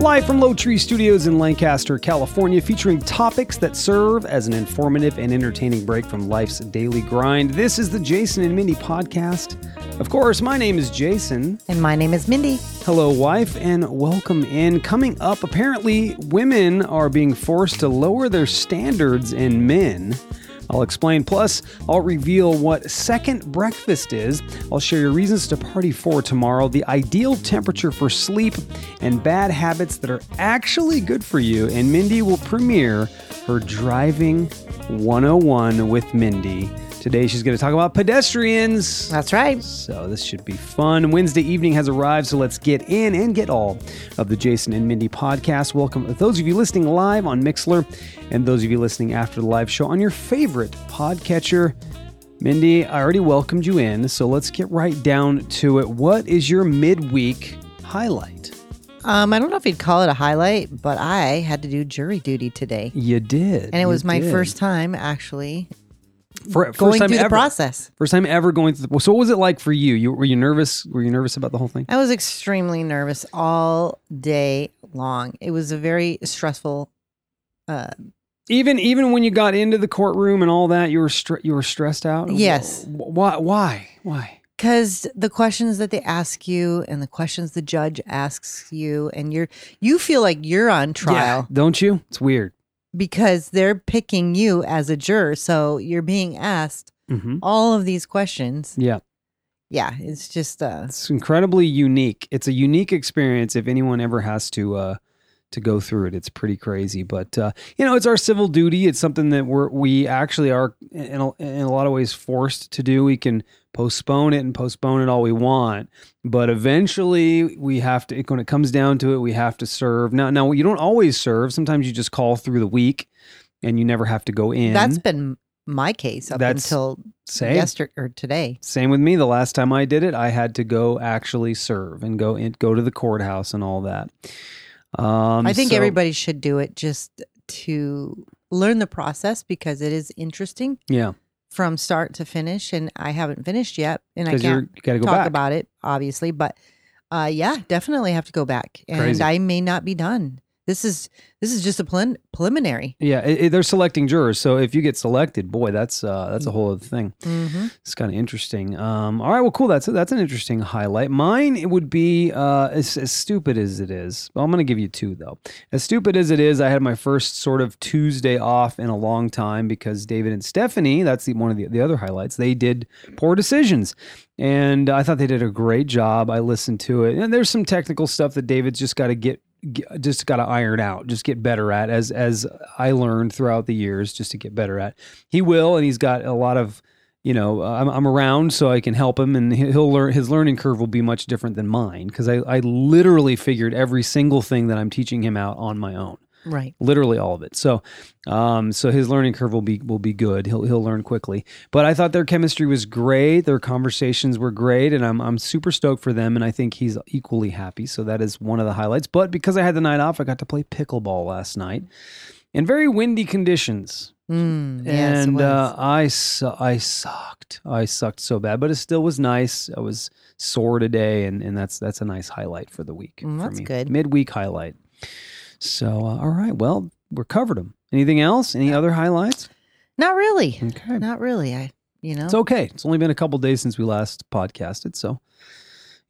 Live from Low Tree Studios in Lancaster, California, featuring topics that serve as an informative and entertaining break from life's daily grind. This is the Jason and Mindy podcast. Of course, my name is Jason. And my name is Mindy. Hello, wife, and welcome in. Coming up, apparently, women are being forced to lower their standards in men. I'll explain. Plus, I'll reveal what second breakfast is. I'll share your reasons to party for tomorrow, the ideal temperature for sleep, and bad habits that are actually good for you. And Mindy will premiere her Driving 101 with Mindy. Today, she's going to talk about pedestrians. That's right. So this should be fun. Wednesday evening has arrived, so let's get in and get all of the Jason and Mindy podcast. Welcome those of you listening live on Mixlr and those of you listening after the live show on your favorite podcatcher. Mindy, I already welcomed you in, so let's get right down to it. What is your midweek highlight? I don't know if you'd call it a highlight, but I had to do jury duty today. You did. And it was my first time, actually. First time ever going through the process. First time ever going through the... So what was it like for you? Were you nervous? Were you nervous about the whole thing? I was extremely nervous all day long. It was a very stressful... Even when you got into the courtroom and all that, you were stressed out? Yes. Why? Because the questions that they ask you and the questions the judge asks you, and you feel like you're on trial. Yeah, don't you? It's weird. Because they're picking you as a juror, so you're being asked all of these questions. Yeah. Yeah, it's just... it's incredibly unique. It's a unique experience if anyone ever has to go through it. It's pretty crazy. But, it's our civil duty. It's something that we actually are, in a lot of ways, forced to do. We can postpone it all we want, but eventually we have to, when it comes down to it, we have to serve. Now you don't always serve. Sometimes you just call through the week and you never have to go in. That's been my case until yesterday or today. Same with me. The last time I did it, I had to go actually serve and go to the courthouse and all that. I think everybody should do it just to learn the process because it is interesting. Yeah. From start to finish, and I haven't finished yet, and I can't talk about it, obviously, but definitely have to go back, and crazy. I may not be done. This is just a preliminary. Yeah, they're selecting jurors, so if you get selected, boy, that's a whole other thing. Mm-hmm. It's kind of interesting. All right, well, cool. That's an interesting highlight. Mine, it would be as stupid as it is. Well, I'm going to give you two though. As stupid as it is, I had my first sort of Tuesday off in a long time because David and Stephanie. That's one of the other highlights. They did Poor Decisions. And I thought they did a great job. I listened to it, and there's some technical stuff that David's just got to iron out, just get better at, as I learned throughout the years, just to get better at. He will, and he's got a lot of, I'm around so I can help him, and he'll learn. His learning curve will be much different than mine because I literally figured every single thing that I'm teaching him out on my own. Right. Literally all of it. So, so his learning curve will be good. He'll learn quickly, but I thought their chemistry was great. Their conversations were great, and I'm super stoked for them. And I think he's equally happy. So that is one of the highlights, but because I had the night off, I got to play pickleball last night in very windy conditions. Yes, it was. I sucked. I sucked so bad, but it still was nice. I was sore today. And that's a nice highlight for the week. That's for me. Good. Midweek highlight. So, all right. Well, we covered them. Anything else? Any other highlights? Not really. Okay. Not really. It's okay. It's only been a couple days since we last podcasted. So,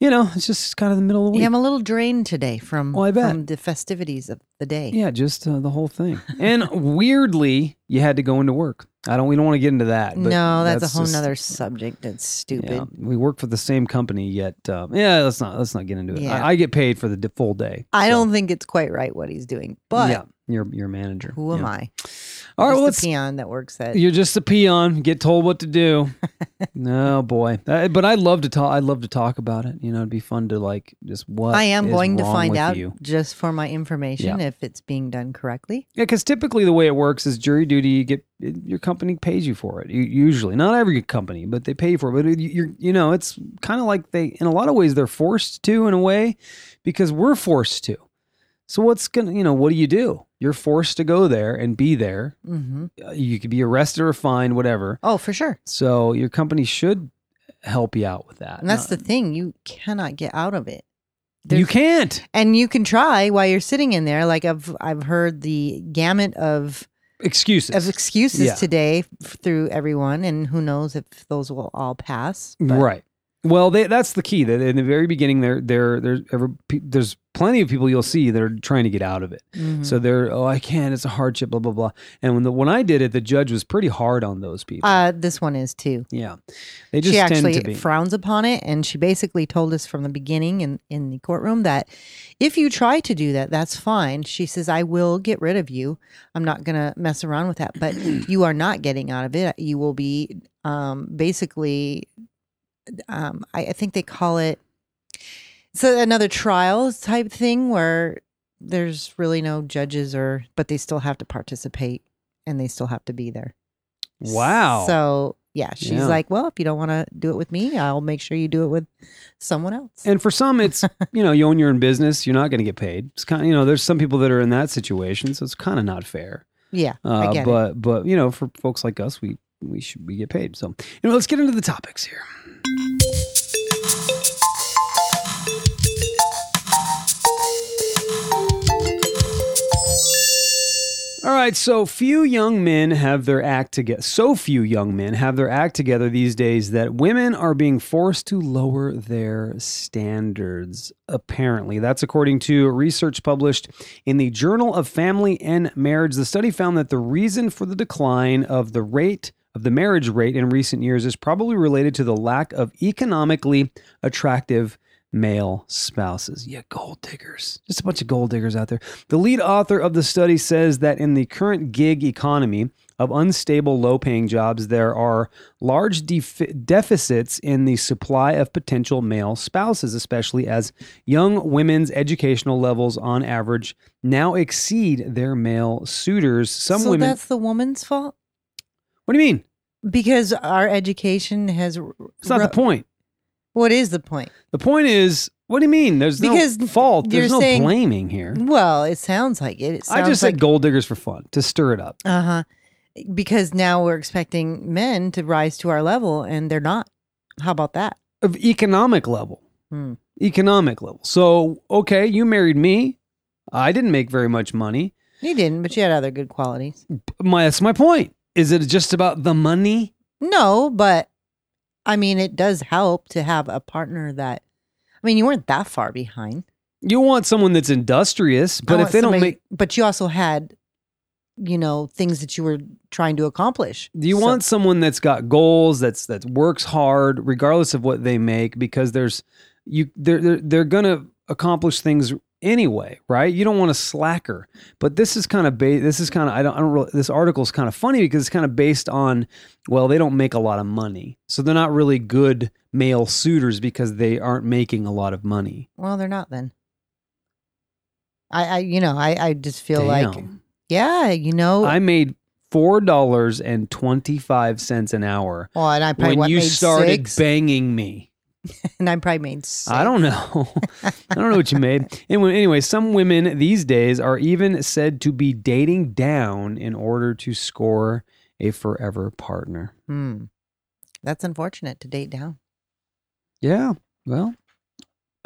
it's just kind of the middle of the week. Yeah, I'm a little drained today from the festivities of the day. Yeah, just the whole thing. And weirdly, you had to go into work. We don't want to get into that. But no, that's a whole nother subject. That's stupid. Yeah, we work for the same company, yet let's not get into it. Yeah. I get paid for the full day. I don't think it's quite right what he's doing, but your manager. Who am I? All right, well, the peon that works at. You're just a peon. Get told what to do. No, boy. But I'd love to talk. I'd love to talk about it. It'd be fun to just what I am going to find out just for my information if it's being done correctly. Yeah, because typically the way it works is jury duty. Your company pays you for it. Usually, not every company, but they pay for it. But it's kind of like they, in a lot of ways, they're forced to in a way because we're forced to. So what do you do? You're forced to go there and be there. Mm-hmm. You could be arrested or fined, whatever. Oh, for sure. So your company should help you out with that. And that's the thing. You cannot get out of it. You can't. And you can try while you're sitting in there. Like I've heard the gamut of excuses today through everyone. And who knows if those will all pass. But. Right. Well, that's the key. That in the very beginning, there's plenty of people you'll see that are trying to get out of it. Mm-hmm. So they're, oh, I can't. It's a hardship, blah, blah, blah. And when I did it, the judge was pretty hard on those people. This one is too. Yeah. They just She actually frowns upon it. And she basically told us from the beginning in the courtroom that if you try to do that, that's fine. She says, I will get rid of you. I'm not going to mess around with that. But you are not getting out of it. You will be basically... I think they call it so another trial type thing where there's really no judges but they still have to participate and they still have to be there. Wow. So yeah, she's like, well, if you don't want to do it with me, I'll make sure you do it with someone else. And for some it's, you own your own business. You're not going to get paid. It's kind of, there's some people that are in that situation. So it's kind of not fair. Yeah. But for folks like us, we get paid. So, let's get into the topics here. All right, so few young men have their act together. So few young men have their act together these days that women are being forced to lower their standards, apparently. That's according to research published in the Journal of Family and Marriage. The study found that the reason for the decline of the rate of the marriage rate in recent years is probably related to the lack of economically attractive male spouses. Yeah, gold diggers. Just a bunch of gold diggers out there. The lead author of the study says that in the current gig economy of unstable, low-paying jobs, there are large deficits in the supply of potential male spouses, especially as young women's educational levels on average now exceed their male suitors. So that's the woman's fault? What do you mean? Because our education has... It's not the point. What is the point? The point is, what do you mean? There's no fault. There's no blaming here. Well, it sounds like it. I just said gold diggers for fun, to stir it up. Uh-huh. Because now we're expecting men to rise to our level, and they're not. How about that? Of economic level. Hmm. Economic level. So, okay, you married me. I didn't make very much money. You didn't, but you had other good qualities. That's my point. Is it just about the money? No, but I mean, it does help to have a partner that, you weren't that far behind. You want someone that's industrious, but if they don't make... But you also had, things that you were trying to accomplish. You want someone that's got goals, that works hard, regardless of what they make, because they're going to accomplish things anyway, right? You don't want a slacker, but this article's kind of funny because it's kind of based on, they don't make a lot of money. So they're not really good male suitors because they aren't making a lot of money. Well, they're not then. I just feel like, I made $4.25 an hour. Well, and I probably when you started banging me. And I probably made $6. I don't know. I don't know what you made. Anyway, some women these days are even said to be dating down in order to score a forever partner. That's unfortunate, to date down. Yeah. Well,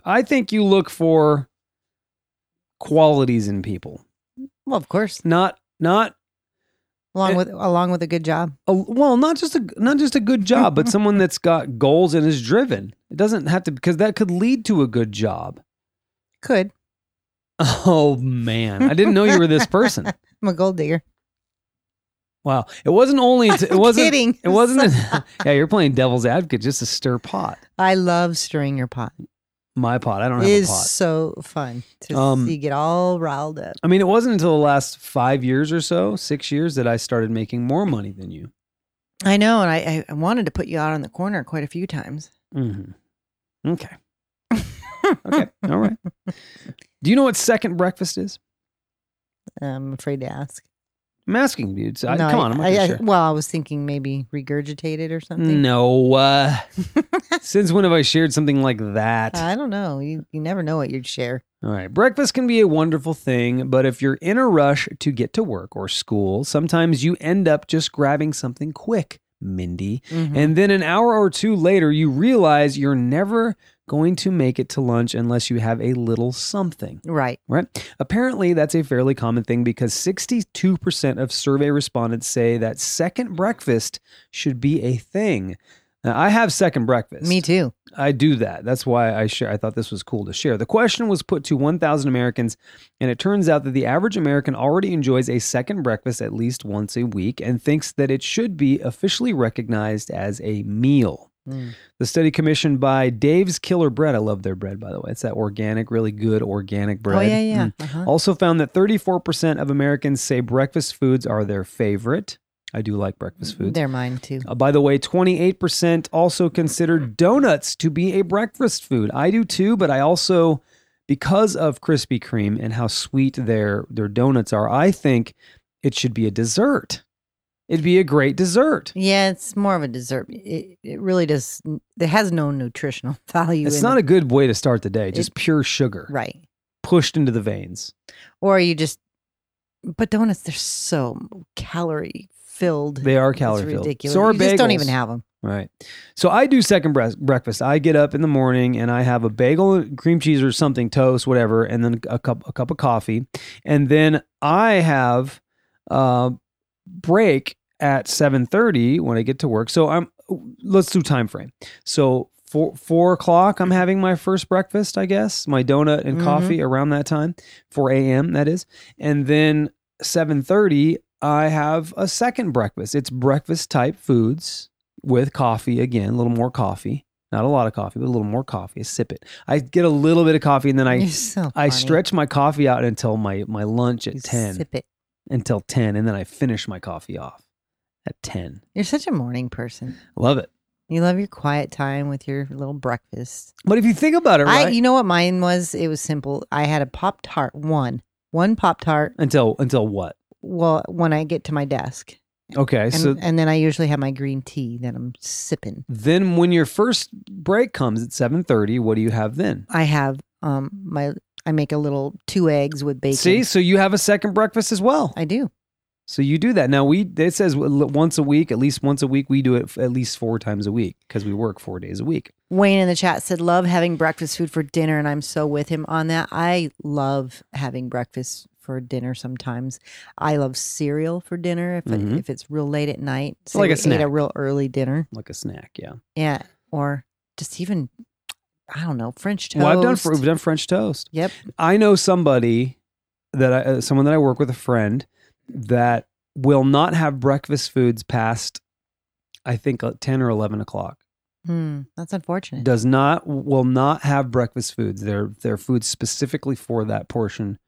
I think you look for qualities in people. Well, of course. Not along with a good job. Not just a good job, but someone that's got goals and is driven. It doesn't have to, because that could lead to a good job. Could. Oh man, I didn't know you were this person. I'm a gold digger. Wow, it wasn't only. Kidding. It wasn't. Yeah, you're playing devil's advocate just to stir pot. I love stirring your pot. My pot. I don't have a pot. It is so fun to see get all riled up. It wasn't until the last 5 years or so, 6 years, that I started making more money than you. I know, and I wanted to put you out on the corner quite a few times. Mm-hmm. Okay. Okay. All right. Do you know what second breakfast is? I'm afraid to ask. I'm asking, dude. I'm not sure. I was thinking maybe regurgitated or something. No. Since when have I shared something like that? I don't know. You never know what you'd share. All right. Breakfast can be a wonderful thing, but if you're in a rush to get to work or school, sometimes you end up just grabbing something quick. Mindy. Mm-hmm. And then an hour or two later, you realize you're never going to make it to lunch unless you have a little something. Right. Right. Apparently, that's a fairly common thing because 62% of survey respondents say that second breakfast should be a thing. Now, I have second breakfast. Me too. I do that. That's why I share. I thought this was cool to share. The question was put to 1,000 Americans, and it turns out that the average American already enjoys a second breakfast at least once a week and thinks that it should be officially recognized as a meal. Mm. The study commissioned by Dave's Killer Bread, I love their bread, by the way. It's that organic, really good organic bread. Oh, yeah, yeah. Mm. Uh-huh. Also found that 34% of Americans say breakfast foods are their favorite. I do like breakfast foods. They're mine too. By the way, 28% also consider donuts to be a breakfast food. I do too, but I also, because of Krispy Kreme and how sweet their donuts are, I think it should be a dessert. It'd be a great dessert. Yeah, it's more of a dessert. It really does. It has no nutritional value. It's not a good way to start the day. Just pure sugar. Right. Pushed into the veins. Or you just, but donuts, they're so calorie filled. They are calorie filled. It's ridiculous. So are bagels. You just don't even have them. Right. So I do second breakfast. I get up in the morning and I have a bagel, cream cheese or something, toast, whatever, and then a cup of coffee. And then I have break at 7:30 when I get to work. So let's do time frame. So 4 o'clock, I'm having my first breakfast, I guess, my donut and coffee around that time, 4 a.m. that is. And then 7:30, I have a second breakfast. It's breakfast type foods with coffee again, a little more coffee. Not a lot of coffee, but a little more coffee. I sip it. I get a little bit of coffee and then I stretch my coffee out until my lunch at 10. Sip it. Until 10, and then I finish my coffee off at 10. You're such a morning person. Love it. You love your quiet time with your little breakfast. But if you think about it, right? You know what mine was? It was simple. I had a Pop-Tart, one Pop-Tart. Until what? Well, when I get to my desk. Okay. And then I usually have my green tea that I'm sipping. Then when your first break comes at 7:30, what do you have then? I have I make a little 2 eggs with bacon. See, so you have a second breakfast as well. I do. So you do that. Now it says once a week, at least once a week. We do it at least 4 times a week because we work 4 days a week. Wayne in the chat said, love having breakfast food for dinner. And I'm so with him on that. I love having breakfast for dinner sometimes. I love cereal for dinner if it's real late at night. So like a snack. Ate a real early dinner. Like a snack, yeah. Yeah, or just even... I don't know, French toast. Well, we've done French toast. Yep. I know somebody someone that I work with, a friend, that will not have breakfast foods past, I think, 10 or 11 o'clock. That's unfortunate. Will not have breakfast foods. Their food specifically for that portion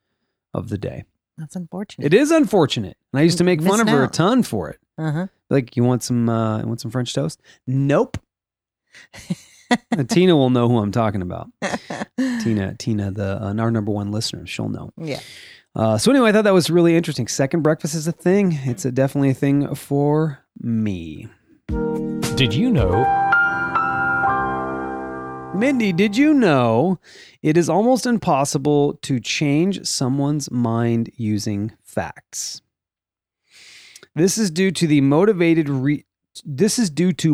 of the day. That's unfortunate. It is unfortunate. And I used to make fun of her a ton for it. Uh-huh. Like, you want some French toast? Nope. Tina will know who I'm talking about. Tina, our number one listener, she'll know. Yeah. So anyway, I thought that was really interesting. Second breakfast is a thing. It's definitely a thing for me. Did you know... Mindy, did you know it is almost impossible to change someone's mind using facts? This is due to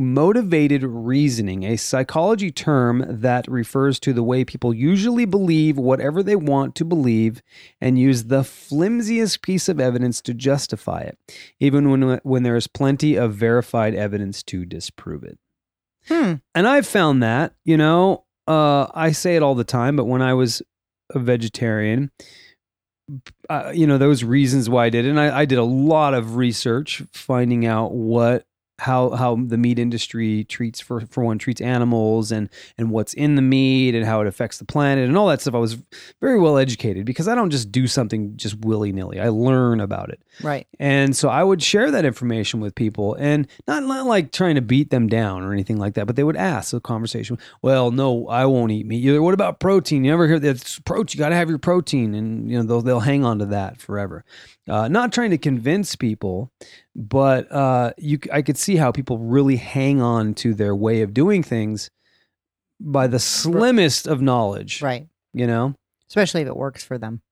motivated reasoning, a psychology term that refers to the way people usually believe whatever they want to believe and use the flimsiest piece of evidence to justify it, even when there is plenty of verified evidence to disprove it. And I've found that, I say it all the time, but when I was a vegetarian... those reasons why I did it. And I did a lot of research finding out how the meat industry treats treats animals and what's in the meat and how it affects the planet and all that stuff. I was very well educated because I don't just do something just willy-nilly. I learn about it. Right. And so I would share that information with people and not like trying to beat them down or anything like that, but they would ask the conversation, well, no, I won't eat meat either. What about protein? You ever hear that? You got to have your protein. And they'll hang on to that forever. Not trying to convince people, but I could see how people really hang on to their way of doing things by the slimmest of knowledge. Right. Especially if it works for them.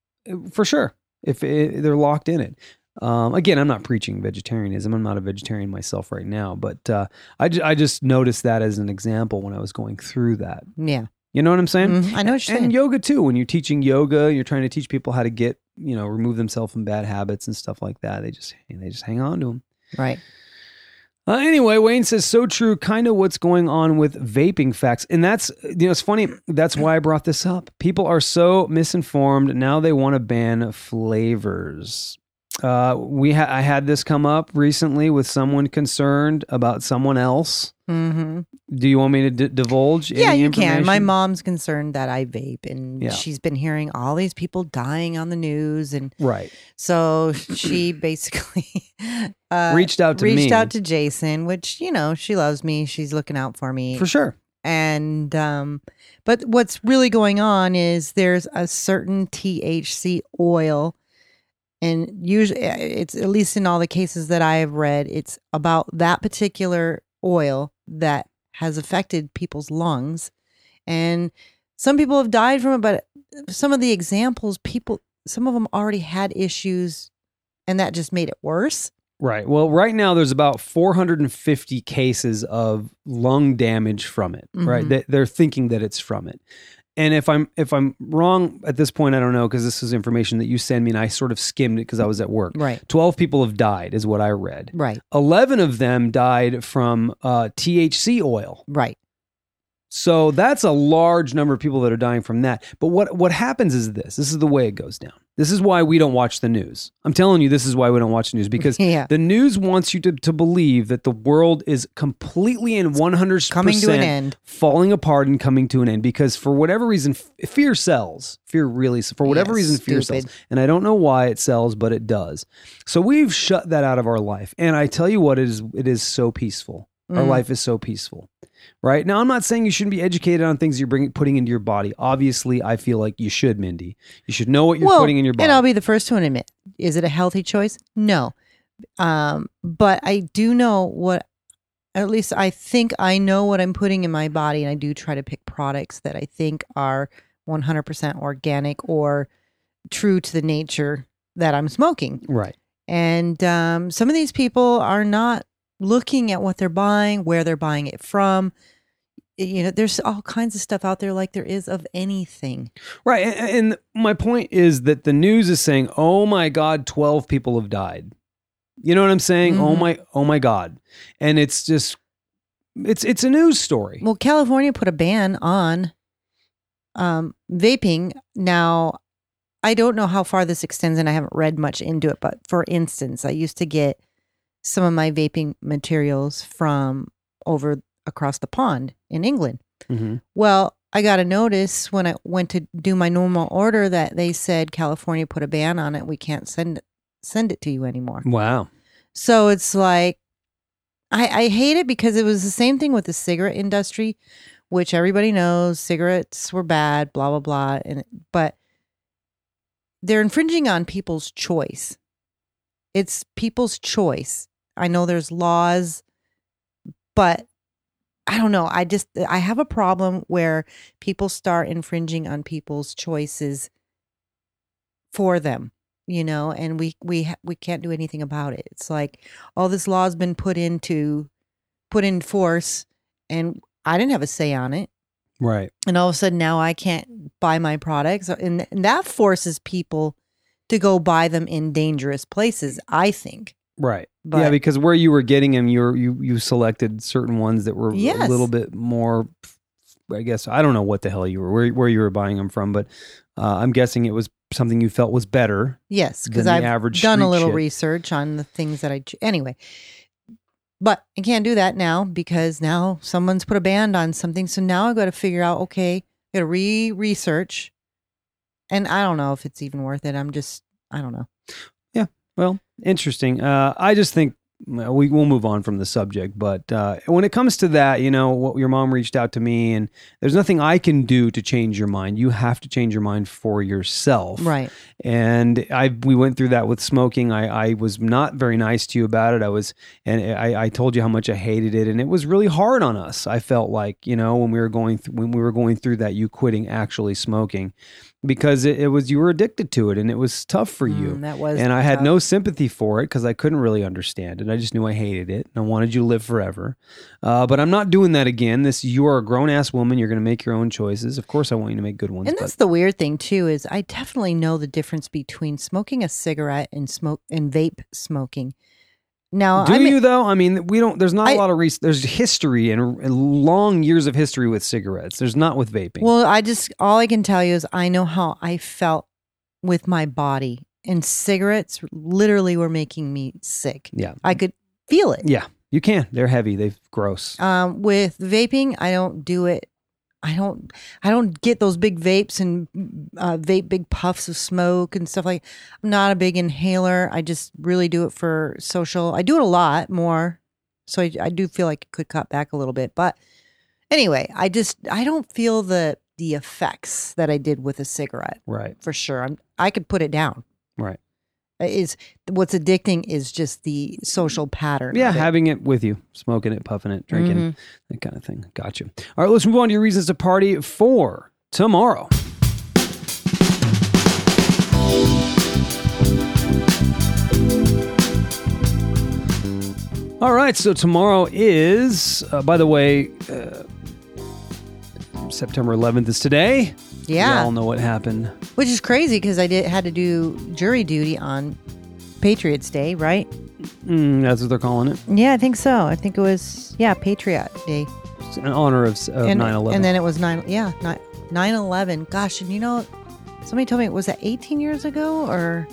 For sure. If they're locked in it. Again, I'm not preaching vegetarianism. I'm not a vegetarian myself right now, but I just noticed that as an example when I was going through that. Yeah. You know what I'm saying? Mm-hmm. I know what you're saying. And yoga too. When you're teaching yoga, you're trying to teach people how to get, you know, remove themselves from bad habits and stuff like that. They just hang on to them. Right. Anyway, Wayne says, so true, kind of what's going on with vaping facts. And that's, you know, it's funny. That's why I brought this up. People are so misinformed. Now they want to ban flavors. I had this come up recently with someone concerned about someone else. Mm-hmm. Do you want me to divulge? Yeah, any information? You can. My mom's concerned that I vape, and she's been hearing all these people dying on the news, and right. So she basically reached out to Jason, which, you know, she loves me. She's looking out for me for sure. And but what's really going on is there's a certain THC oil. And usually it's, at least in all the cases that I have read, it's about that particular oil that has affected people's lungs. And some people have died from it, but some of the examples, some of them already had issues and that just made it worse. Right. Well, right now there's about 450 cases of lung damage from it, mm-hmm. right? They're thinking that it's from it. And if I'm wrong at this point, I don't know, because this is information that you send me and I sort of skimmed it because I was at work. Right. 12 people have died is what I read. Right. 11 of them died from THC oil. Right. So that's a large number of people that are dying from that. But what happens is this. This is the way it goes down. This is why we don't watch the news. I'm telling you, this is why we don't watch the news, because the news wants you to believe that the world is completely and 100% coming to an end, falling apart and coming to an end, because for whatever reason, fear sells. Fear really, for whatever reason, fear sells. And I don't know why it sells, but it does. So we've shut that out of our life. And I tell you what, it is so peaceful. Our life is so peaceful. Right? Now, I'm not saying you shouldn't be educated on things you're putting into your body. Obviously, I feel like you should, Mindy. You should know what you're putting in your body. And I'll be the first to admit, is it a healthy choice? No. But I do know at least I think I know what I'm putting in my body, and I do try to pick products that I think are 100% organic or true to the nature that I'm smoking. Right. And some of these people are not looking at what they're buying, where they're buying it from. You know, there's all kinds of stuff out there like there is of anything. Right. And my point is that the news is saying, oh my God, 12 people have died. You know what I'm saying? Mm-hmm. Oh my God. And it's just, it's a news story. Well, California put a ban on vaping. Now, I don't know how far this extends and I haven't read much into it, but for instance, I used to get some of my vaping materials from over across the pond in England. Mm-hmm. Well, I got a notice when I went to do my normal order that they said California put a ban on it. We can't send it to you anymore. Wow. So it's like, I hate it, because it was the same thing with the cigarette industry, which everybody knows cigarettes were bad, blah, blah, blah. But they're infringing on people's choice. It's people's choice. I know there's laws, but I don't know. I have a problem where people start infringing on people's choices for them, you know, and we can't do anything about it. It's like, oh, this law's been put in force and I didn't have a say on it. Right. And all of a sudden now I can't buy my products, and that forces people to go buy them in dangerous places, I think. Right. But, yeah, because where you were getting them, you selected certain ones that were a little bit more, I guess, I don't know what the hell you were, where you were buying them from, but I'm guessing it was something you felt was better. Yes, because I've done a little research on the things that anyway. But I can't do that now, because now someone's put a ban on something. So now I've got to figure out, okay, I've got to research. And I don't know if it's even worth it. I don't know. Yeah. Well, interesting. I just think we'll move on from the subject. But when it comes to that, you know, what your mom reached out to me, and there's nothing I can do to change your mind. You have to change your mind for yourself. Right. And we went through that with smoking. I was not very nice to you about it. I told you how much I hated it, and it was really hard on us. I felt like, you know, when we were going through that, you quitting actually smoking, because it was, you were addicted to it, and it was tough for you. I had no sympathy for it because I couldn't really understand it. I just knew I hated it, and I wanted you to live forever. But I'm not doing that again. You are a grown-ass woman. You're going to make your own choices. Of course, I want you to make good ones. And that's the weird thing, too, is I definitely know the difference between smoking a cigarette and vape smoking. Now, you though? I mean, we don't. There's not a lot of research. There's history and long years of history with cigarettes. There's not with vaping. Well, all I can tell you is I know how I felt with my body, and cigarettes literally were making me sick. Yeah, I could feel it. Yeah, you can. They're heavy. They're gross. With vaping, I don't do it. I don't get those big vapes and vape big puffs of smoke and stuff like that. I'm not a big inhaler. I just really do it for social. I do it a lot more. So I do feel like it could cut back a little bit. But anyway, I don't feel the effects that I did with a cigarette. Right. For sure. I could put it down. Right. What's addicting is just the social pattern. Yeah, having it with you, smoking it, puffing it, drinking it, that kind of thing. Gotcha. All right, let's move on to your reasons to party for tomorrow. All right, so tomorrow is, by the way, September 11th is today. Yeah. We all know what happened. Which is crazy because I had to do jury duty on Patriots Day, right? That's what they're calling it. Yeah, I think so. I think it was, Patriot Day. It's in honor of 9/11. And then it was 9/11. Gosh, and you know, somebody told me, was that 18 years ago or...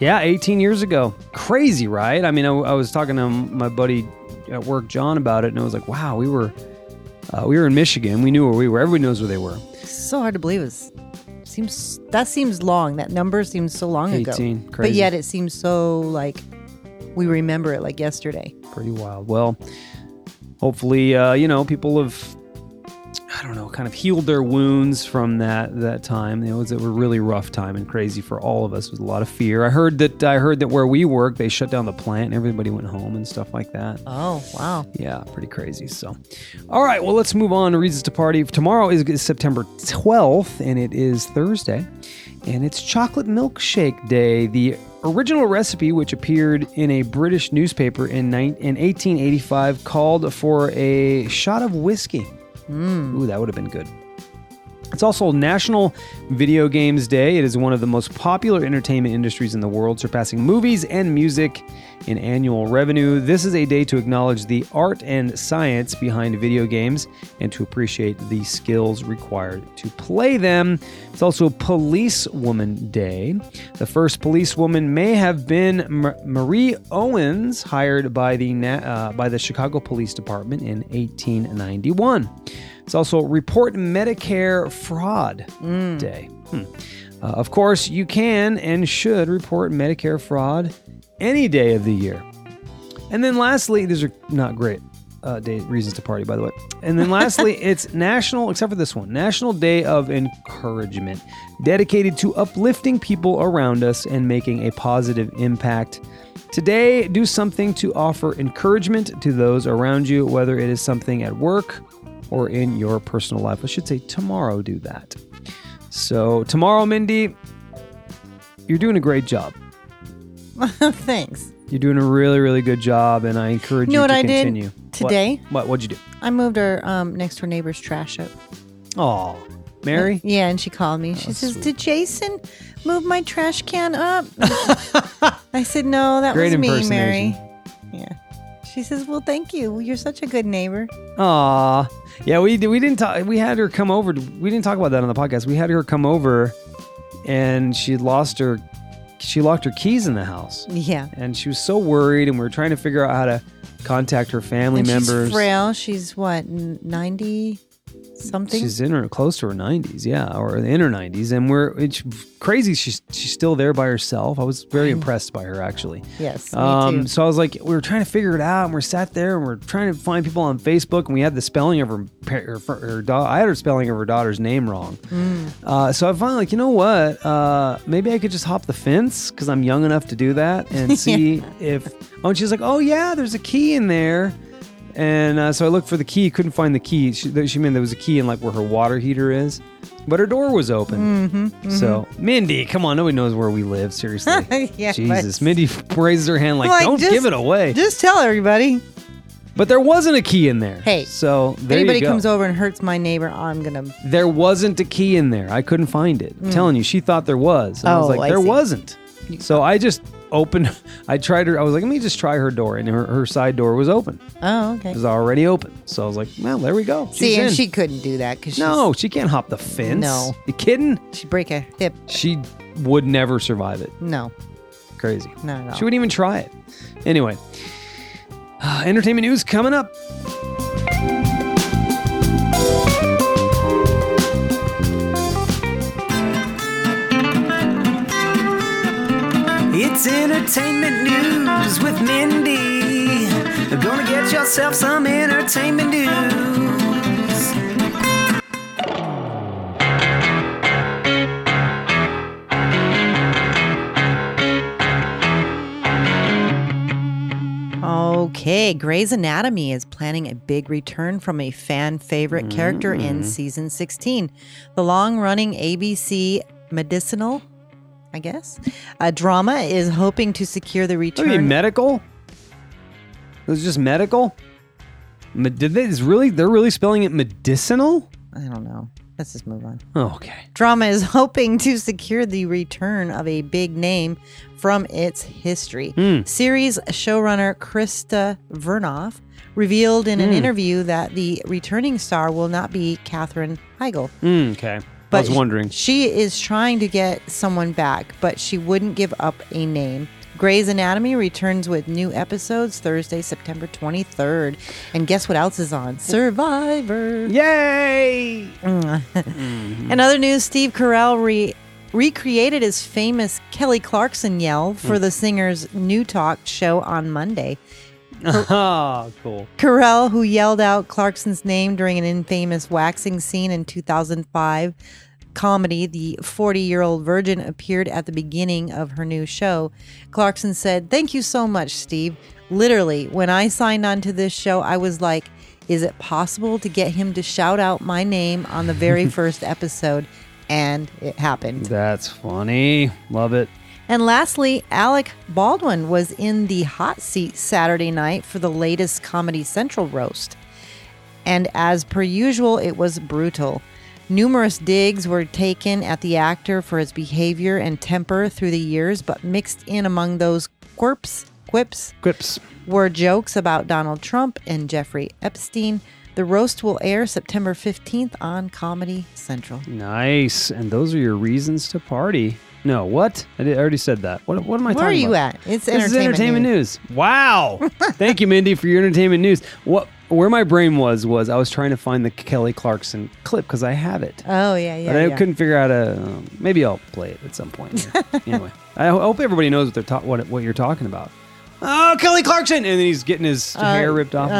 Yeah, 18 years ago. Crazy, right? I mean, I was talking to my buddy at work, John, about it, and I was like, wow, we were in Michigan. We knew where we were. Everybody knows where they were. It's so hard to believe. That seems long. That number seems so long 18, ago. 18, crazy. But yet it seems so like we remember it like yesterday. Pretty wild. Well, hopefully, people have, I don't know, kind of healed their wounds from that time. It was a really rough time and crazy for all of us with a lot of fear. I heard that where we work, they shut down the plant and everybody went home and stuff like that. Oh, wow. Yeah, pretty crazy. So, all right, well, let's move on to reasons to party. Tomorrow is September 12th, and it is Thursday, and it's Chocolate Milkshake Day. The original recipe, which appeared in a British newspaper in 1885, called for a shot of whiskey. Ooh, that would have been good. It's also National Video Games Day. It is one of the most popular entertainment industries in the world, surpassing movies and music in annual revenue. This is a day to acknowledge the art and science behind video games and to appreciate the skills required to play them. It's also Policewoman Day. The first policewoman may have been Marie Owens, hired by the Chicago Police Department in 1891. It's also Report Medicare Fraud Day. Of course, you can and should report Medicare fraud any day of the year. And then lastly, these are not great reasons to party, by the way. And then lastly, it's National Day of Encouragement, dedicated to uplifting people around us and making a positive impact. Today, do something to offer encouragement to those around you, whether it is something at work or in your personal life. I should say tomorrow do that. So tomorrow, Mindy, you're doing a great job. Thanks. You're doing a really, really good job, and I encourage you to continue. You know what I did today? What? What'd you do? I moved our next-door neighbor's trash up. Aw. Mary? Yeah, and she called me. She says, sweet. Did Jason move my trash can up? I said, no, that was me, Mary. Yeah. She says, well, thank you. You're such a good neighbor. Aw. Yeah, we didn't talk. We had her come over. We didn't talk about that on the podcast. We had her come over, and she locked her keys in the house. Yeah. And she was so worried, and we were trying to figure out how to contact her family members. She's frail. She's what, 90? something. She's in her close to her 90s, yeah, or in her 90s, and it's crazy. She's still there by herself. I was very impressed by her, actually. Yes, me too. So I was like, we were trying to figure it out, and we're sat there, and we're trying to find people on Facebook, and we had the spelling of her daughter. I had her spelling of her daughter's name wrong. So I finally, like, you know what? Maybe I could just hop the fence because I'm young enough to do that and see if. Oh, and she's like, oh yeah, there's a key in there. And so I looked for the key, couldn't find the key. She meant there was a key in like where her water heater is, but her door was open. So, Mindy, come on, nobody knows where we live, seriously. Jesus, Mindy raises her hand like, don't give it away. Just tell everybody. But there wasn't a key in there. Hey, so there anybody comes over and hurts my neighbor, I'm going to... There wasn't a key in there. I couldn't find it. I'm telling you, she thought there was. And I was like, there wasn't. So I just... I was like, let me just try her door, and her side door was open. Oh, okay. It was already open. So I was like, well, there we go. And she couldn't do that because she can't hop the fence. No, you kidding? She'd break a hip. She would never survive it. No, crazy. Not at all. She wouldn't even try it. Anyway, entertainment news coming up. It's entertainment news with Mindy. Gonna get yourself some entertainment news. Okay, Grey's Anatomy is planning a big return from a fan favorite character in season 16. The long-running ABC medicinal, I guess, a drama is hoping to secure the return. What, medical? It was just medical? They're really spelling it medicinal? I don't know. Let's just move on. Okay. Drama is hoping to secure the return of a big name from its history. Series showrunner Krista Vernoff revealed in an interview that the returning star will not be Katherine Heigl. Okay. But I was wondering. She is trying to get someone back, but she wouldn't give up a name. Grey's Anatomy returns with new episodes Thursday, September 23rd. And guess what else is on? Survivor. Yay! In other news, Steve Carell recreated his famous Kelly Clarkson yell for the singer's new talk show on Monday. Oh, cool. Carell, who yelled out Clarkson's name during an infamous waxing scene in 2005 comedy, The 40-Year-Old Virgin, appeared at the beginning of her new show. Clarkson said, "Thank you so much, Steve. Literally, when I signed on to this show, I was like, is it possible to get him to shout out my name on the very first episode?" And it happened. That's funny. Love it. And lastly, Alec Baldwin was in the hot seat Saturday night for the latest Comedy Central roast. And as per usual, it was brutal. Numerous digs were taken at the actor for his behavior and temper through the years, but mixed in among those quips were jokes about Donald Trump and Jeffrey Epstein. The roast will air September 15th on Comedy Central. Nice. And those are your reasons to party. No, what? I already said that. What am I talking about? Where are you at? This is entertainment news. Wow. Thank you, Mindy, for your entertainment news. Where my brain was I was trying to find the Kelly Clarkson clip because I have it. Oh, yeah. But I couldn't figure out maybe I'll play it at some point. Anyway, I hope everybody knows what you're talking about. Oh, Kelly Clarkson! And then he's getting his hair ripped off.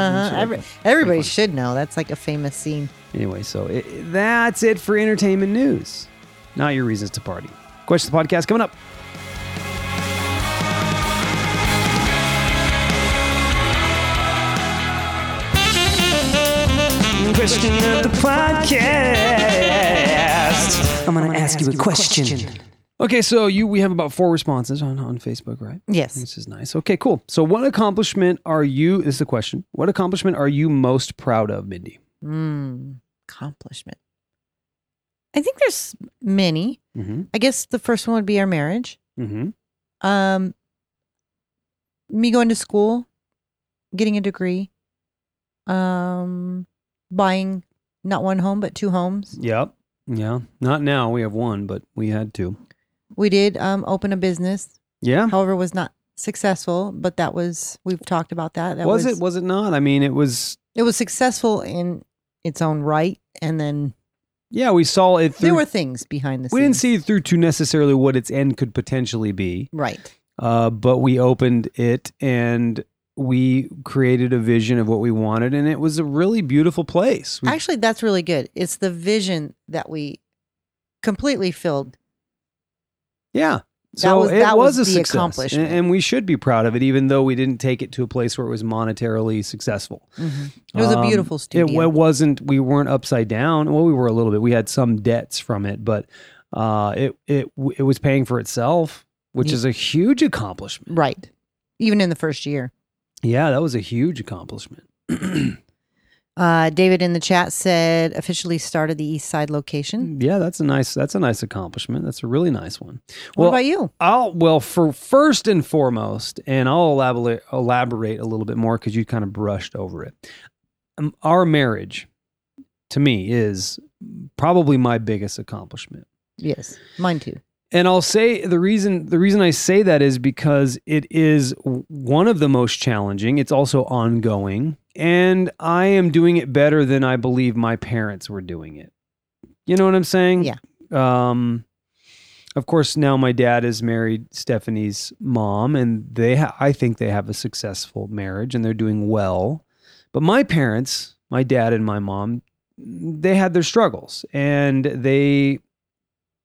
Everybody should know. That's like a famous scene. Anyway, so that's it for entertainment news. Not your reasons to party. Question the podcast coming up. Question of the podcast. I'm going to ask you a question. Okay, so we have about 4 responses on Facebook, right? Yes. This is nice. Okay, cool. So this is the question. What accomplishment are you most proud of, Mindy? Accomplishment. I think there's many. I guess the first one would be our marriage. Me going to school, getting a degree, buying not 1 home, but 2 homes. Yep. Yeah. Not now. We have 1, but we had 2. We did open a business. Yeah. However, it was not successful, but we've talked about that. That was it? Was it not? I mean, it was successful in its own right, and then... Yeah, we saw it through... There were things behind the scenes. We didn't see it through to necessarily what its end could potentially be. Right. But we opened it, and we created a vision of what we wanted, and it was a really beautiful place. Actually, that's really good. It's the vision that we completely filled. Yeah. So it was a success, accomplishment. And we should be proud of it, even though we didn't take it to a place where it was monetarily successful. Mm-hmm. It was a beautiful studio. It wasn't, we weren't upside down. Well, we were a little bit. We had some debts from it, but it was paying for itself, which is a huge accomplishment. Right. Even in the first year. Yeah, that was a huge accomplishment. David in the chat said officially started the East Side location. Yeah, that's a nice accomplishment. That's a really nice one. Well, what about you? For first and foremost, and I'll elaborate a little bit more because you kind of brushed over it. Our marriage, to me, is probably my biggest accomplishment. Yes, mine too. And I'll say the reason I say that is because it is one of the most challenging. It's also ongoing, and I am doing it better than I believe my parents were doing it. You know what I'm saying? Yeah. Of course, now my dad is married Stephanie's mom, and I think they have a successful marriage and they're doing well. But my parents, my dad and my mom, they had their struggles, and they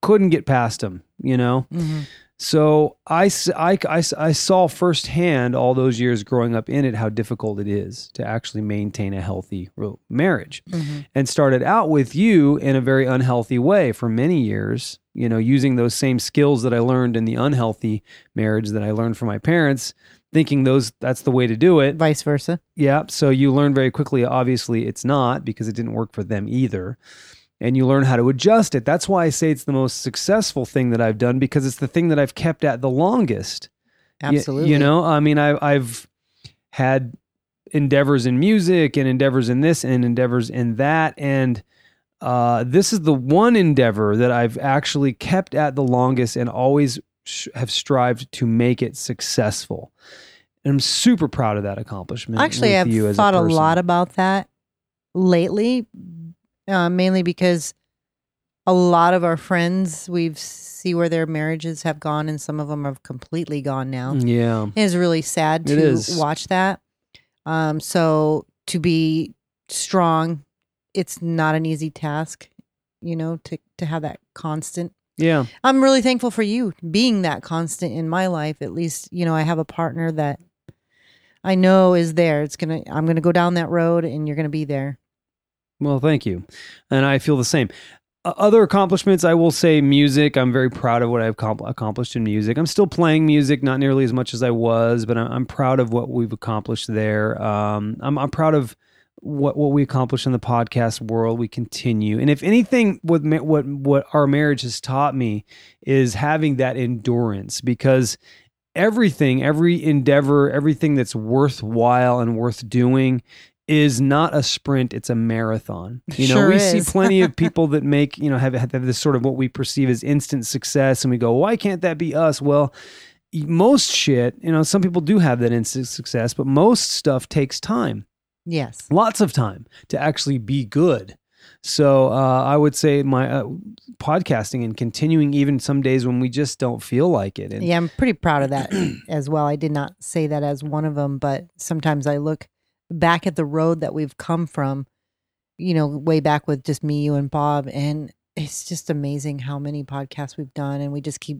couldn't get past them, you know? Mm-hmm. So I saw firsthand all those years growing up in it how difficult it is to actually maintain a healthy marriage. Mm-hmm. And started out with you in a very unhealthy way for many years, you know, using those same skills that I learned in the unhealthy marriage that I learned from my parents, thinking that's the way to do it. Vice versa. Yeah. So you learn very quickly, obviously it's not, because it didn't work for them either. And you learn how to adjust it. That's why I say it's the most successful thing that I've done, because it's the thing that I've kept at the longest. Absolutely. You know, I mean, I've had endeavors in music and endeavors in this and endeavors in that. And this is the one endeavor that I've actually kept at the longest and always have strived to make it successful. And I'm super proud of that accomplishment. Actually, I've thought a lot about that lately. Mainly because a lot of our friends, we see where their marriages have gone, and some of them have completely gone now. Yeah. It is really sad to watch that. So to be strong, it's not an easy task, you know, to have that constant. Yeah. I'm really thankful for you being that constant in my life. At least, you know, I have a partner that I know is there. I'm going to go down that road and you're going to be there. Well, thank you. And I feel the same. Other accomplishments, I will say music. I'm very proud of what I've accomplished in music. I'm still playing music, not nearly as much as I was, but I'm proud of what we've accomplished there. I'm proud of what we accomplished in the podcast world. We continue. And if anything, what our marriage has taught me is having that endurance, because everything, every endeavor, everything that's worthwhile and worth doing is not a sprint, it's a marathon. You know, we see plenty of people that make, you know, have this sort of what we perceive as instant success, and we go, why can't that be us? Well, most shit, you know, some people do have that instant success, but most stuff takes time. Yes. Lots of time to actually be good. So I would say my podcasting and continuing even some days when we just don't feel like it. And yeah, I'm pretty proud of that as well. I did not say that as one of them, but sometimes I look back at the road that we've come from, you know, way back with just me, you, and Bob. And it's just amazing how many podcasts we've done, and we just keep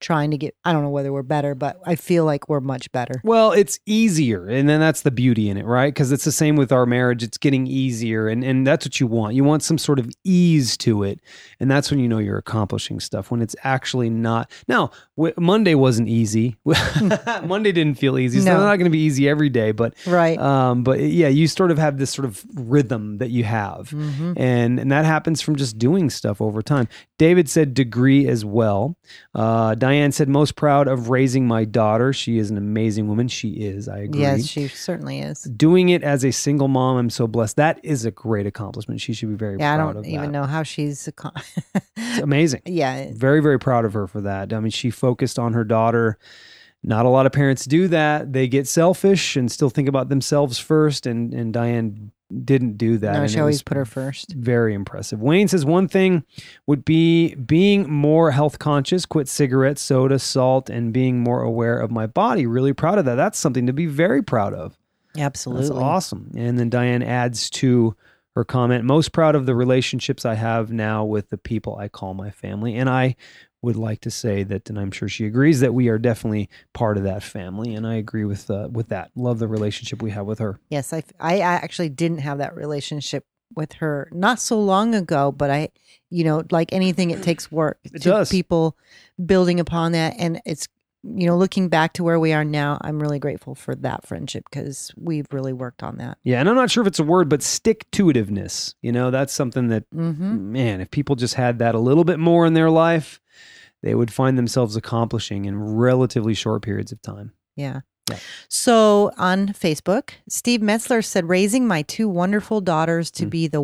trying to get, I don't know whether we're better, but I feel like we're much better. Well, it's easier. And then that's the beauty in it, right? Because it's the same with our marriage. It's getting easier. And that's what you want. You want some sort of ease to it. And that's when you know you're accomplishing stuff, when it's actually not. Now, Monday wasn't easy. Monday didn't feel easy. So they're not going to be easy every day. But right. But yeah, you sort of have this sort of rhythm that you have. Mm-hmm. And that happens from just doing stuff over time. David said degree as well. Diane said, most proud of raising my daughter. She is an amazing woman. She is. I agree. Yes, she certainly is. Doing it as a single mom, I'm so blessed. That is a great accomplishment. She should be very proud of that. I don't even know how she's... It's amazing. Yeah. Very, very proud of her for that. I mean, she focused on her daughter. Not a lot of parents do that. They get selfish and still think about themselves first. And Diane didn't do that. No, she always put her first. Very impressive. Wayne says one thing would be being more health conscious, quit cigarettes, soda, salt, and being more aware of my body. Really proud of that. That's something to be very proud of. Absolutely. That's awesome. And then Diane adds to her comment, most proud of the relationships I have now with the people I call my family. And I would like to say that, and I'm sure she agrees, that we are definitely part of that family. And I agree with that. Love the relationship we have with her. Yes, I actually didn't have that relationship with her not so long ago, but I, you know, like anything, it takes work. It does. People building upon that. And it's, you know, looking back to where we are now, I'm really grateful for that friendship because we've really worked on that. Yeah. And I'm not sure if it's a word, but stick-to-itiveness, you know, that's something that, man, if people just had that a little bit more in their life, they would find themselves accomplishing in relatively short periods of time. Yeah. Yeah. So on Facebook, Steve Mixlr said, raising my two wonderful daughters to be the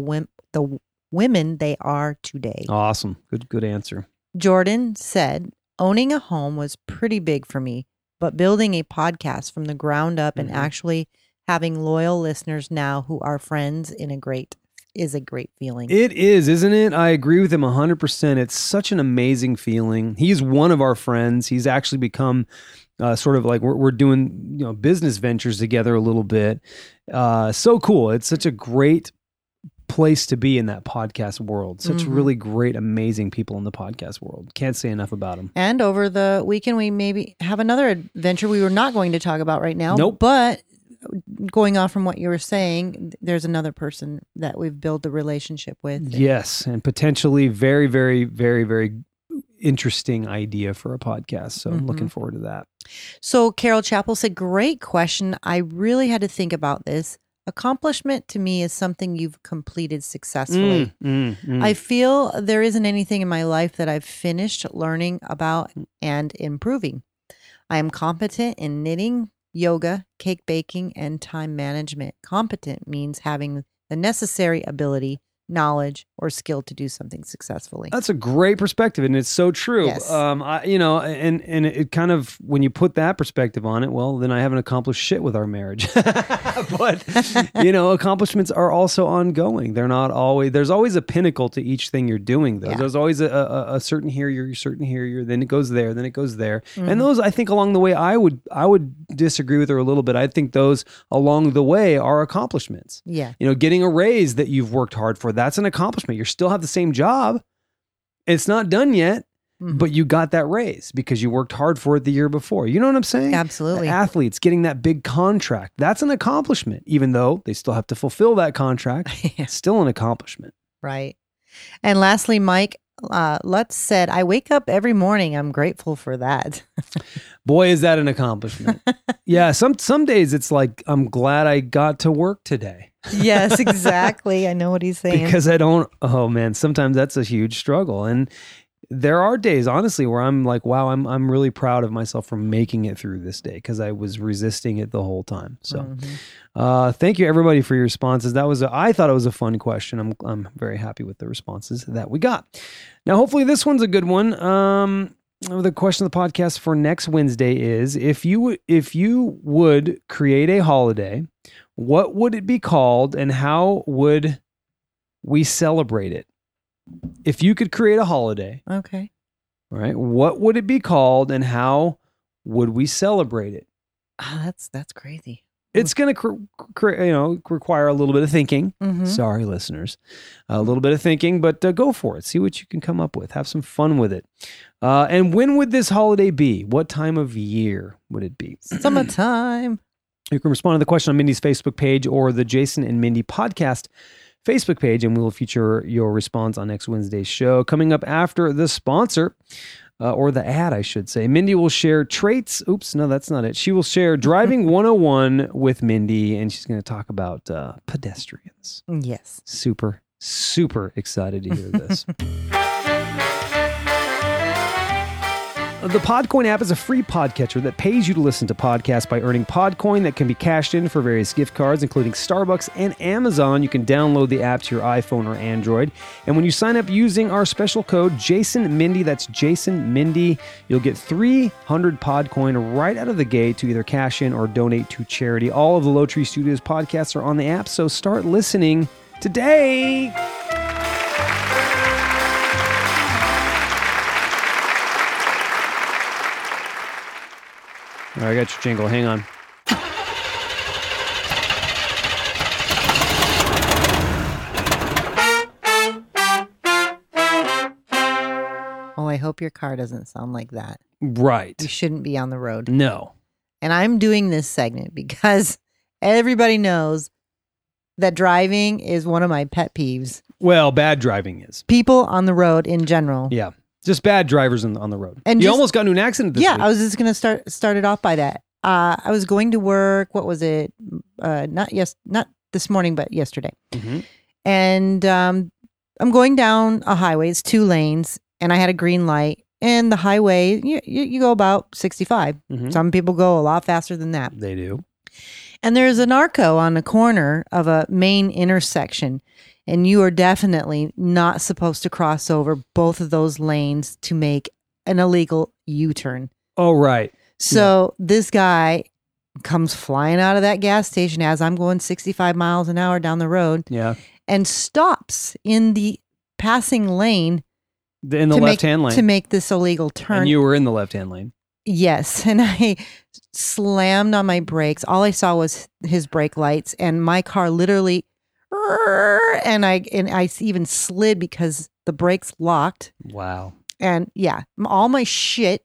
women they are today. Awesome. Good answer. Jordan said, owning a home was pretty big for me, but building a podcast from the ground up and actually having loyal listeners now who are friends is a great feeling. It is, isn't it? I agree with him 100%. It's such an amazing feeling. He's one of our friends. He's actually become sort of like we're doing, you know, business ventures together a little bit. So cool. It's such a great place to be in that podcast world. Such really great, amazing people in the podcast world. Can't say enough about them. And over the weekend, we maybe have another adventure we were not going to talk about right now. Nope. But going off from what you were saying, there's another person that we've built the relationship with. Yes. And potentially very, very, very, very interesting idea for a podcast. So I'm looking forward to that. So Carol Chappell said, great question. I really had to think about this. Accomplishment to me is something you've completed successfully. I feel there isn't anything in my life that I've finished learning about and improving. I am competent in knitting, yoga, cake baking, and time management. Competent means having the necessary ability, knowledge, or skill to do something successfully. That's a great perspective, and it's so true. Yes. And it kind of, when you put that perspective on it, well, then I haven't accomplished shit with our marriage. But, you know, accomplishments are also ongoing. They're not always, there's always a pinnacle to each thing you're doing, though. Yeah. There's always a certain here, you're certain here, you're, then it goes there, then it goes there. And those, I think along the way, I would disagree with her a little bit. I think those along the way are accomplishments. Yeah. You know, getting a raise that you've worked hard for, that's an accomplishment. You still have the same job. It's not done yet, but you got that raise because you worked hard for it the year before. You know what I'm saying? Absolutely. The athletes getting that big contract. That's an accomplishment, even though they still have to fulfill that contract. Still an accomplishment. Right. And lastly, Mike Lutz said, I wake up every morning. I'm grateful for that. Boy, is that an accomplishment. Yeah. Some days it's like, I'm glad I got to work today. Yes, exactly. I know what he's saying. Because sometimes that's a huge struggle. And there are days, honestly, where I'm like, wow, I'm really proud of myself for making it through this day because I was resisting it the whole time. So thank you everybody for your responses. That was, I thought it was a fun question. I'm very happy with the responses that we got. Now, hopefully this one's a good one. The question of the podcast for next Wednesday is, if you would create a holiday, what would it be called and how would we celebrate it? If you could create a holiday. Okay. All right. What would it be called and how would we celebrate it? Oh, that's crazy. It's going to require a little bit of thinking. Sorry, listeners. A little bit of thinking, but go for it. See what you can come up with. Have some fun with it. And when would this holiday be? What time of year would it be? Summertime. You can respond to the question on Mindy's Facebook page or the Jason and Mindy podcast Facebook page, and we will feature your response on next Wednesday's show. Coming up after the sponsor... or the ad, I should say. Mindy will share traits. Oops, no, that's not it. She will share Driving 101 with Mindy, and she's going to talk about pedestrians. Yes. Super, super excited to hear this. The PodCoin app is a free podcatcher that pays you to listen to podcasts by earning PodCoin that can be cashed in for various gift cards, including Starbucks and Amazon. You can download the app to your iPhone or Android. And when you sign up using our special code, Jason Mindy, that's Jason Mindy, you'll get 300 PodCoin right out of the gate to either cash in or donate to charity. All of the Low Tree Studios podcasts are on the app, so start listening today. All right, I got your jingle. Hang on. Oh, I hope your car doesn't sound like that. Right. You shouldn't be on the road. No. And I'm doing this segment because everybody knows that driving is one of my pet peeves. Well, bad driving is. People on the road in general. Yeah. Just bad drivers on the road. And you almost got into an accident this week. Yeah, I was just going to start it off by that. I was going to work, what was it? Not this morning, but yesterday. Mm-hmm. And I'm going down a highway. It's two lanes, and I had a green light. And the highway, you go about 65. Mm-hmm. Some people go a lot faster than that. They do. And there's an arco on the corner of a main intersection. And you are definitely not supposed to cross over both of those lanes to make an illegal U-turn. Oh, right. So This guy comes flying out of that gas station as I'm going 65 miles an hour down the road. Yeah. And stops in the passing lane. In the left-hand lane. To make this illegal turn. And you were in the left-hand lane. Yes. And I slammed on my brakes. All I saw was his brake lights. And my car literally... And I even slid because the brakes locked. Wow. And yeah, all my shit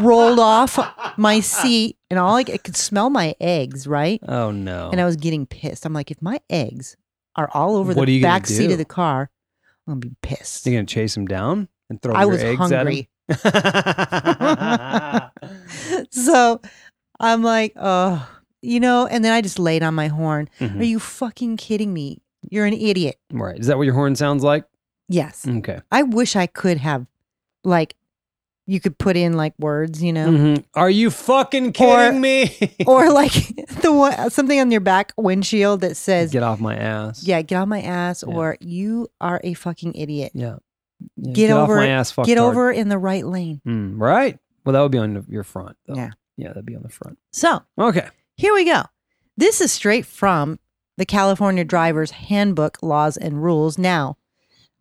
rolled off my seat, and I could smell my eggs, right? Oh no. And I was getting pissed. I'm like, if my eggs are all over the back seat of the car, I'm going to be pissed. You're going to chase them down and throw your eggs hungry. At him? So I'm like, oh. You know, and then I just laid on my horn. Mm-hmm. Are you fucking kidding me? You're an idiot. Right. Is that what your horn sounds like? Yes. Okay. I wish I could have, like, you could put in, like, words, you know? Mm-hmm. Are you fucking kidding me? Or, like, something on your back windshield that says... Get off my ass. Yeah, get off my ass, yeah. Or you are a fucking idiot. Yeah. Get over, off my ass, fuck. Get hard. Over in the right lane. Mm, right. Well, that would be on your front, though. Yeah. Yeah, that'd be on the front. So. Okay. Here we go. This is straight from the California Driver's Handbook, Laws and Rules. Now,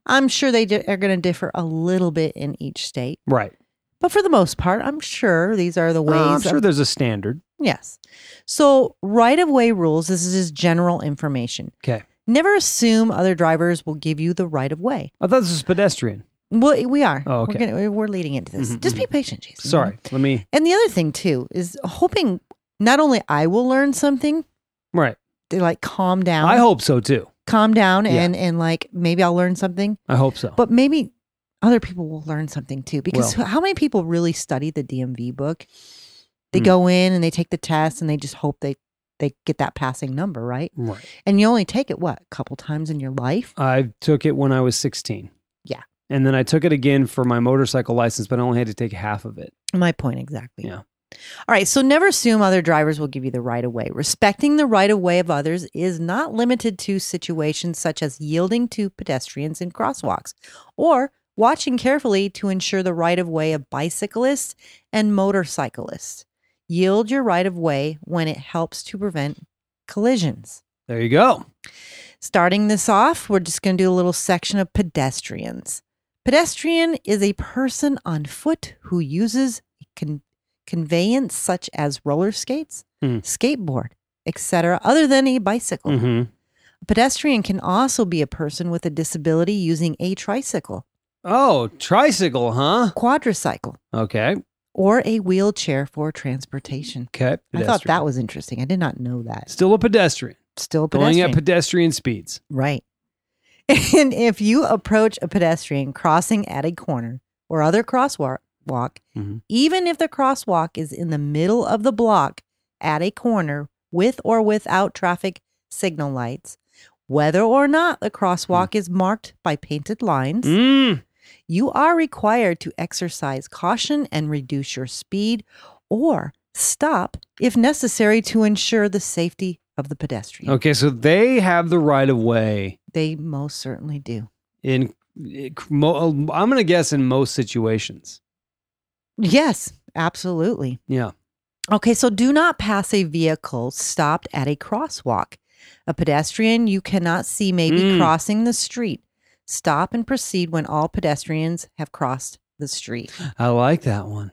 I'm sure they are going to differ a little bit in each state. Right. But for the most part, I'm sure these are the ways. I'm sure there's a standard. Yes. So right-of-way rules, this is just general information. Okay. Never assume other drivers will give you the right-of-way. I thought this was pedestrian. Well, we are. Oh, okay. We're leading into this. Mm-hmm, just be patient, Jason. Sorry. Let me... And the other thing, too, is hoping... Not only I will learn something, right? They like calm down. I hope so too. Calm down and like maybe I'll learn something. I hope so. But maybe other people will learn something too. Because how many people really study the DMV book? They go in and they take the test and they just hope they get that passing number, right? Right. And you only take it a couple times in your life? I took it when I was 16. Yeah. And then I took it again for my motorcycle license, but I only had to take half of it. My point exactly. Yeah. All right, so never assume other drivers will give you the right-of-way. Respecting the right-of-way of others is not limited to situations such as yielding to pedestrians in crosswalks or watching carefully to ensure the right-of-way of bicyclists and motorcyclists. Yield your right-of-way when it helps to prevent collisions. There you go. Starting this off, we're just going to do a little section of pedestrians. Pedestrian is a person on foot who uses conveyance such as roller skates, skateboard, etc., other than a bicycle. Mm-hmm. A pedestrian can also be a person with a disability using a tricycle. Oh, tricycle, huh? Quadricycle. Okay. Or a wheelchair for transportation. Okay. Pedestrian. I thought that was interesting. I did not know that. Still a pedestrian. Going at pedestrian speeds. Right. And if you approach a pedestrian crossing at a corner or other crosswalk, even if the crosswalk is in the middle of the block at a corner with or without traffic signal lights, whether or not the crosswalk is marked by painted lines, You are required to exercise caution and reduce your speed or stop if necessary to ensure the safety of the pedestrian. Okay, so they have the right of way. They most certainly do. I'm going to guess in most situations. Yes, absolutely. Yeah. Okay, so do not pass a vehicle stopped at a crosswalk. A pedestrian you cannot see may be crossing the street. Stop and proceed when all pedestrians have crossed the street. I like that one.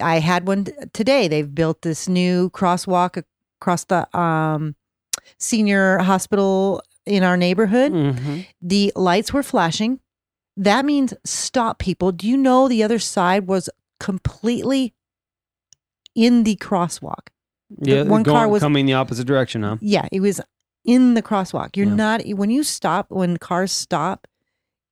I had one today. They've built this new crosswalk across the senior hospital in our neighborhood. Mm-hmm. The lights were flashing. That means stop, people. Do you know the other side was completely in the crosswalk? Yeah, one car was coming the opposite direction, huh? Yeah, it was in the crosswalk. You're not, when cars stop,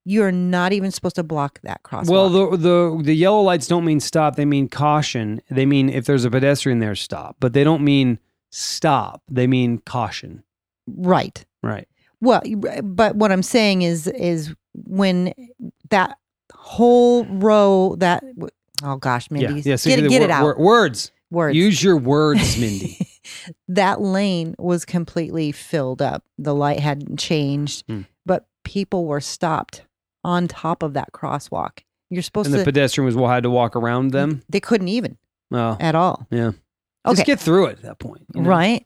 you're not even supposed to block that crosswalk. Well, the yellow lights don't mean stop. They mean caution. They mean if there's a pedestrian there, stop. But they don't mean stop. They mean caution. Right. Right. Well, but what I'm saying is when that whole row that, oh gosh, Mindy, so get it out. Words. Use your words, Mindy. That lane was completely filled up. The light hadn't changed, but people were stopped on top of that crosswalk. You're supposed to. And the pedestrian had to walk around them? They couldn't even at all. Yeah. Okay. Just get through it at that point. You know? Right.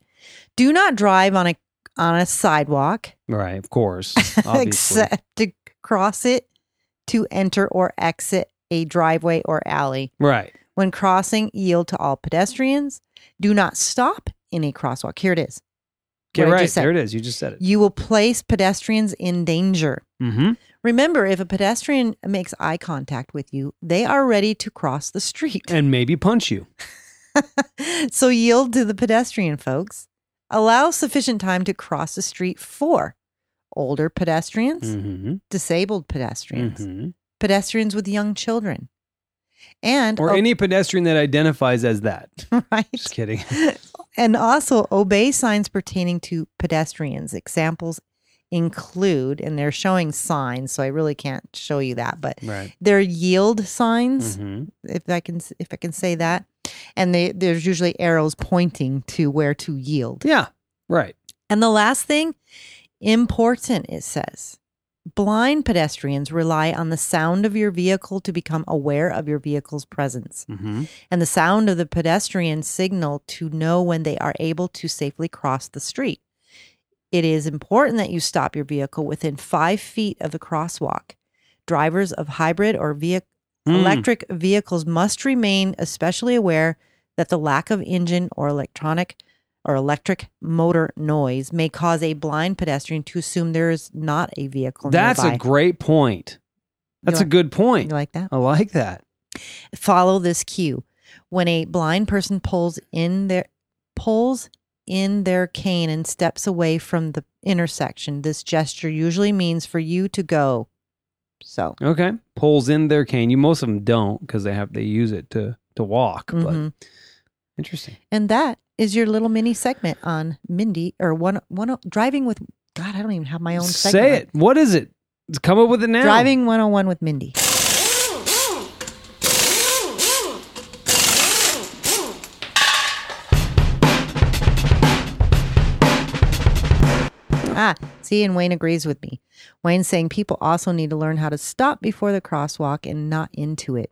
Do not drive on a sidewalk. Right, of course. Except to cross it, to enter or exit a driveway or alley. Right. When crossing, yield to all pedestrians. Do not stop in a crosswalk. Here it is. Okay, right. There it is. You just said it. You will place pedestrians in danger. Mm-hmm. Remember, if a pedestrian makes eye contact with you, they are ready to cross the street. And maybe punch you. So yield to the pedestrian, folks. Allow sufficient time to cross the street for older pedestrians, disabled pedestrians, pedestrians with young children, or any pedestrian that identifies as that. Right. Just kidding. And also obey signs pertaining to pedestrians. Examples include, and they're showing signs, so I really can't show you that, but they're yield signs, if I can say that. And there's usually arrows pointing to where to yield. Yeah, right. And the last thing, important, it says, blind pedestrians rely on the sound of your vehicle to become aware of your vehicle's presence, and the sound of the pedestrian signal to know when they are able to safely cross the street. It is important that you stop your vehicle within 5 feet of the crosswalk. Drivers of hybrid or electric vehicles must remain especially aware that the lack of engine or electric motor noise may cause a blind pedestrian to assume there is not a vehicle nearby. That's a great point. That's a good point. You like that? I like that. Follow this cue. When a blind person pulls in their cane and steps away from the intersection, this gesture usually means for you to go. So okay, pulls in their cane. Most of them don't because they use it to walk. But interesting. And that is your little mini segment on Mindy or one driving with God. I don't even have my own segment. Say it. What is it? Come up with it now. Driving 101 with Mindy. And Wayne agrees with me. Wayne's saying people also need to learn how to stop before the crosswalk and not into it.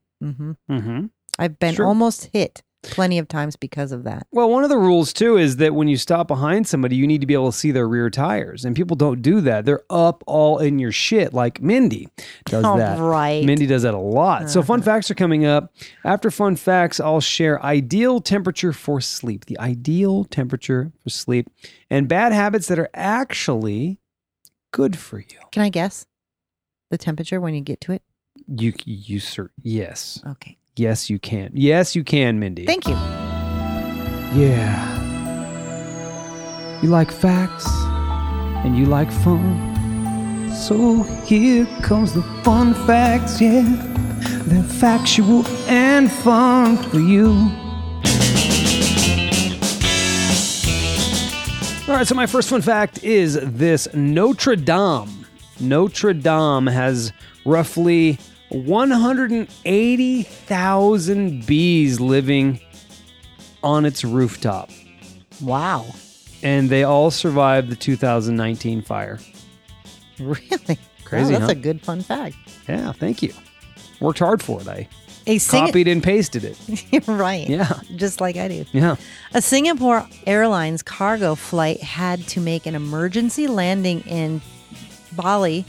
I've been almost hit plenty of times because of that. Well, one of the rules too is that when you stop behind somebody, you need to be able to see their rear tires, and people don't do that. They're up all in your shit, like Mindy does that. Right. Mindy does that a lot. So fun facts are coming up. After fun facts, I'll share ideal temperature for sleep, and bad habits that are actually good for you. Can I guess the temperature when you get to it? You sir. Yes. Okay. Yes, you can. Yes, you can, Mindy. Thank you. Yeah. You like facts and you like fun. So here comes the fun facts, yeah. They're factual and fun for you. All right, so my first fun fact is this. Notre Dame has roughly 180,000 bees living on its rooftop. Wow. And they all survived the 2019 fire. Really? Crazy, wow, that's a good fun fact. Yeah, thank you. Worked hard for it. Copied and pasted it. Right. Yeah. Just like I do. Yeah. A Singapore Airlines cargo flight had to make an emergency landing in Bali,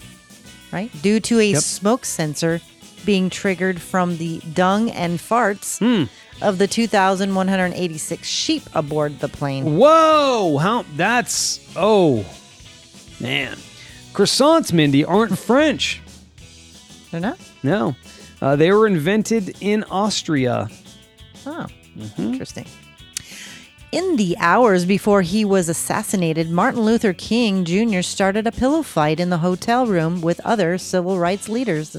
right? Due to a smoke sensor being triggered from the dung and farts of the 2,186 sheep aboard the plane. Whoa! Oh, man. Croissants, Mindy, aren't French. They're not? No. They were invented in Austria. Oh, interesting. In the hours before he was assassinated, Martin Luther King Jr. started a pillow fight in the hotel room with other civil rights leaders.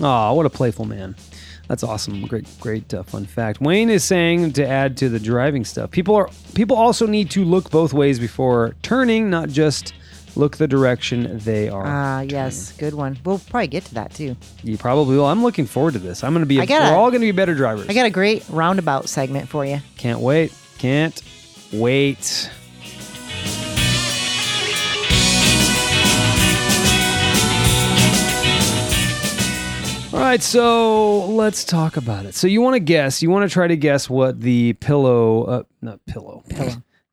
Oh, what a playful man. That's awesome. Great, fun fact. Wayne is saying, to add to the driving stuff, people also need to look both ways before turning, not just look the direction they are. Yes, good one. We'll probably get to that too. You probably will. I'm looking forward to this. We're all going to be better drivers. I got a great roundabout segment for you. Can't wait. All right, so let's talk about it. So you want to guess? You want to try to guess what the pillow. Nope. Because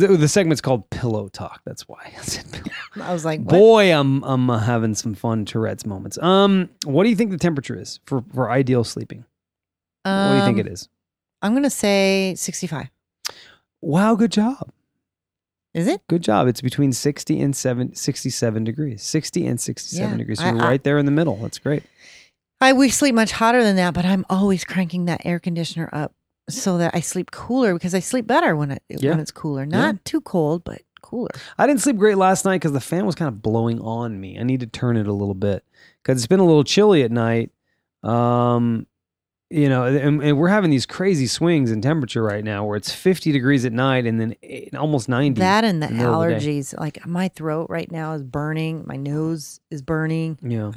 the segment's called Pillow Talk. That's why I said pillow. I was like, what? Boy, I'm having some fun Tourette's moments. What do you think the temperature is for ideal sleeping? What do you think it is? I'm going to say 65. Wow, good job. Is it? Good job. It's between 60 and 67 degrees. 60 and 67 degrees. You're right there in the middle. That's great. We sleep much hotter than that, but I'm always cranking that air conditioner up so that I sleep cooler, because I sleep better when it's cooler. Not too cold, but cooler. I didn't sleep great last night because the fan was kind of blowing on me. I need to turn it a little bit because it's been a little chilly at night. And we're having these crazy swings in temperature right now where it's 50 degrees at night and then almost 90. That and the allergies. Like my throat right now is burning. My nose is burning. Yeah.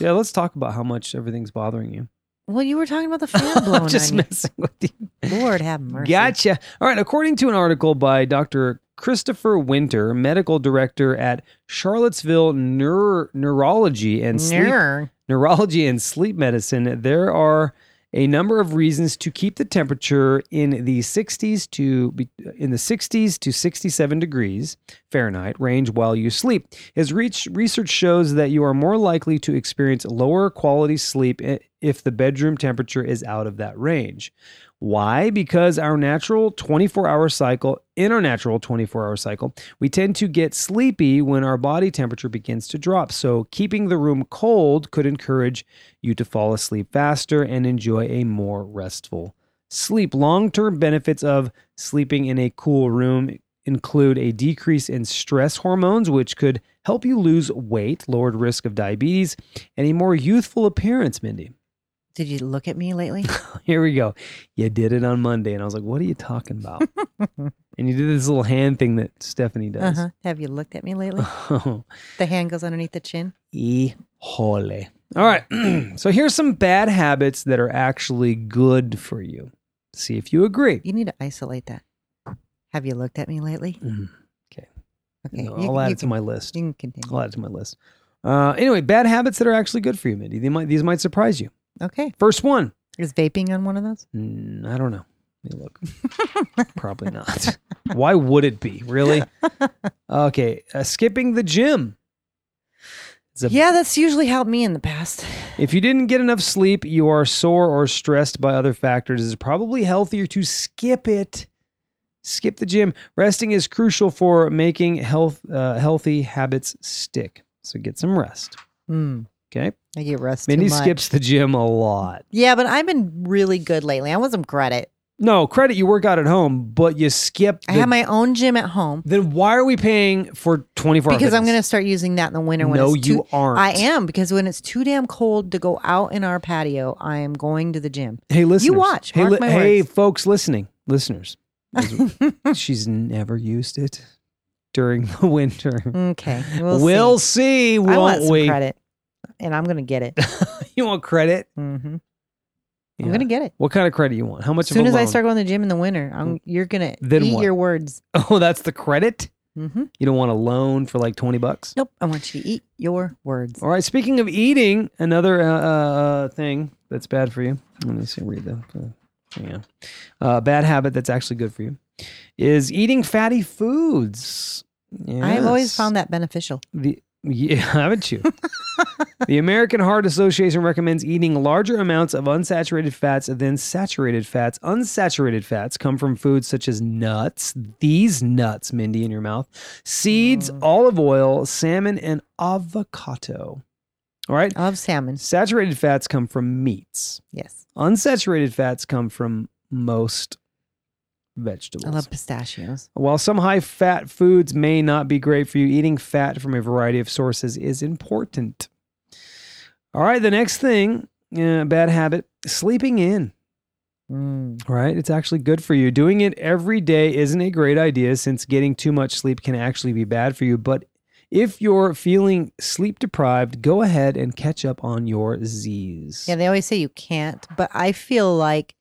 Yeah, let's talk about how much everything's bothering you. Well, you were talking about the fan blowing. I'm just messing with you. Lord have mercy. Gotcha. All right. According to an article by Dr. Christopher Winter, medical director at Charlottesville Neurology and Sleep Medicine, there are a number of reasons to keep the temperature in the 60s to 67 degrees Fahrenheit range while you sleep. His research shows that you are more likely to experience lower quality sleep if the bedroom temperature is out of that range. Why? Because in our natural 24-hour cycle, we tend to get sleepy when our body temperature begins to drop. So keeping the room cold could encourage you to fall asleep faster and enjoy a more restful sleep. Long-term benefits of sleeping in a cool room include a decrease in stress hormones, which could help you lose weight, lowered risk of diabetes, and a more youthful appearance, Mindy. Did you look at me lately? Here we go. You did it on Monday, and I was like, what are you talking about? And you did this little hand thing that Stephanie does. Uh-huh. Have you looked at me lately? Oh. The hand goes underneath the chin. Híjole. All right. So here's some bad habits that are actually good for you. See if you agree. You need to isolate that. Have you looked at me lately? Mm. Okay. No, I'll add it to my list. You can continue. I'll add it to my list. Anyway, bad habits that are actually good for you, Mindy. These might surprise you. Okay. First one. Is vaping on one of those? I don't know. Let me look. Probably not. Why would it be? Really? Okay. Skipping the gym. That's usually helped me in the past. If you didn't get enough sleep, you are sore or stressed by other factors. It's probably healthier to skip it. Skip the gym. Resting is crucial for making healthy habits stick. So get some rest. Okay. I get rest Mindy too much. Skips the gym a lot. Yeah, but I've been really good lately. I want some credit. No, credit you work out at home, but you skip. I have my own gym at home. Then why are we paying for 24 hours? Because I'm going to start using that in the winter when it's too... No, you aren't. I am, because when it's too damn cold to go out in our patio, I am going to the gym. Hey, listeners. You watch. Hey, folks listening. Listeners. She's never used it during the winter. Okay. We'll see, won't we? I want some credit. And I'm going to get it. You want credit? Mm-hmm. Yeah. I'm going to get it. What kind of credit you want? How much? As soon as I start going to the gym in the winter, you're going to eat your words. Oh, that's the credit? Mm-hmm. You don't want a loan for like $20? Nope. I want you to eat your words. All right. Speaking of eating, another thing that's bad for you. Let me see. Read that. Yeah. Bad habit that's actually good for you is eating fatty foods. Yes. I've always found that beneficial. Yeah, haven't you? The American Heart Association recommends eating larger amounts of unsaturated fats than saturated fats. Unsaturated fats come from foods such as nuts, these nuts, Mindy, in your mouth, seeds, olive oil, salmon, and avocado. All right? I love salmon. Saturated fats come from meats. Yes. Unsaturated fats come from most vegetables. I love pistachios. While some high-fat foods may not be great for you, eating fat from a variety of sources is important. All right, the next thing, bad habit, sleeping in. All right, it's actually good for you. Doing it every day isn't a great idea since getting too much sleep can actually be bad for you. But if you're feeling sleep-deprived, go ahead and catch up on your Z's. Yeah, they always say you can't, but I feel like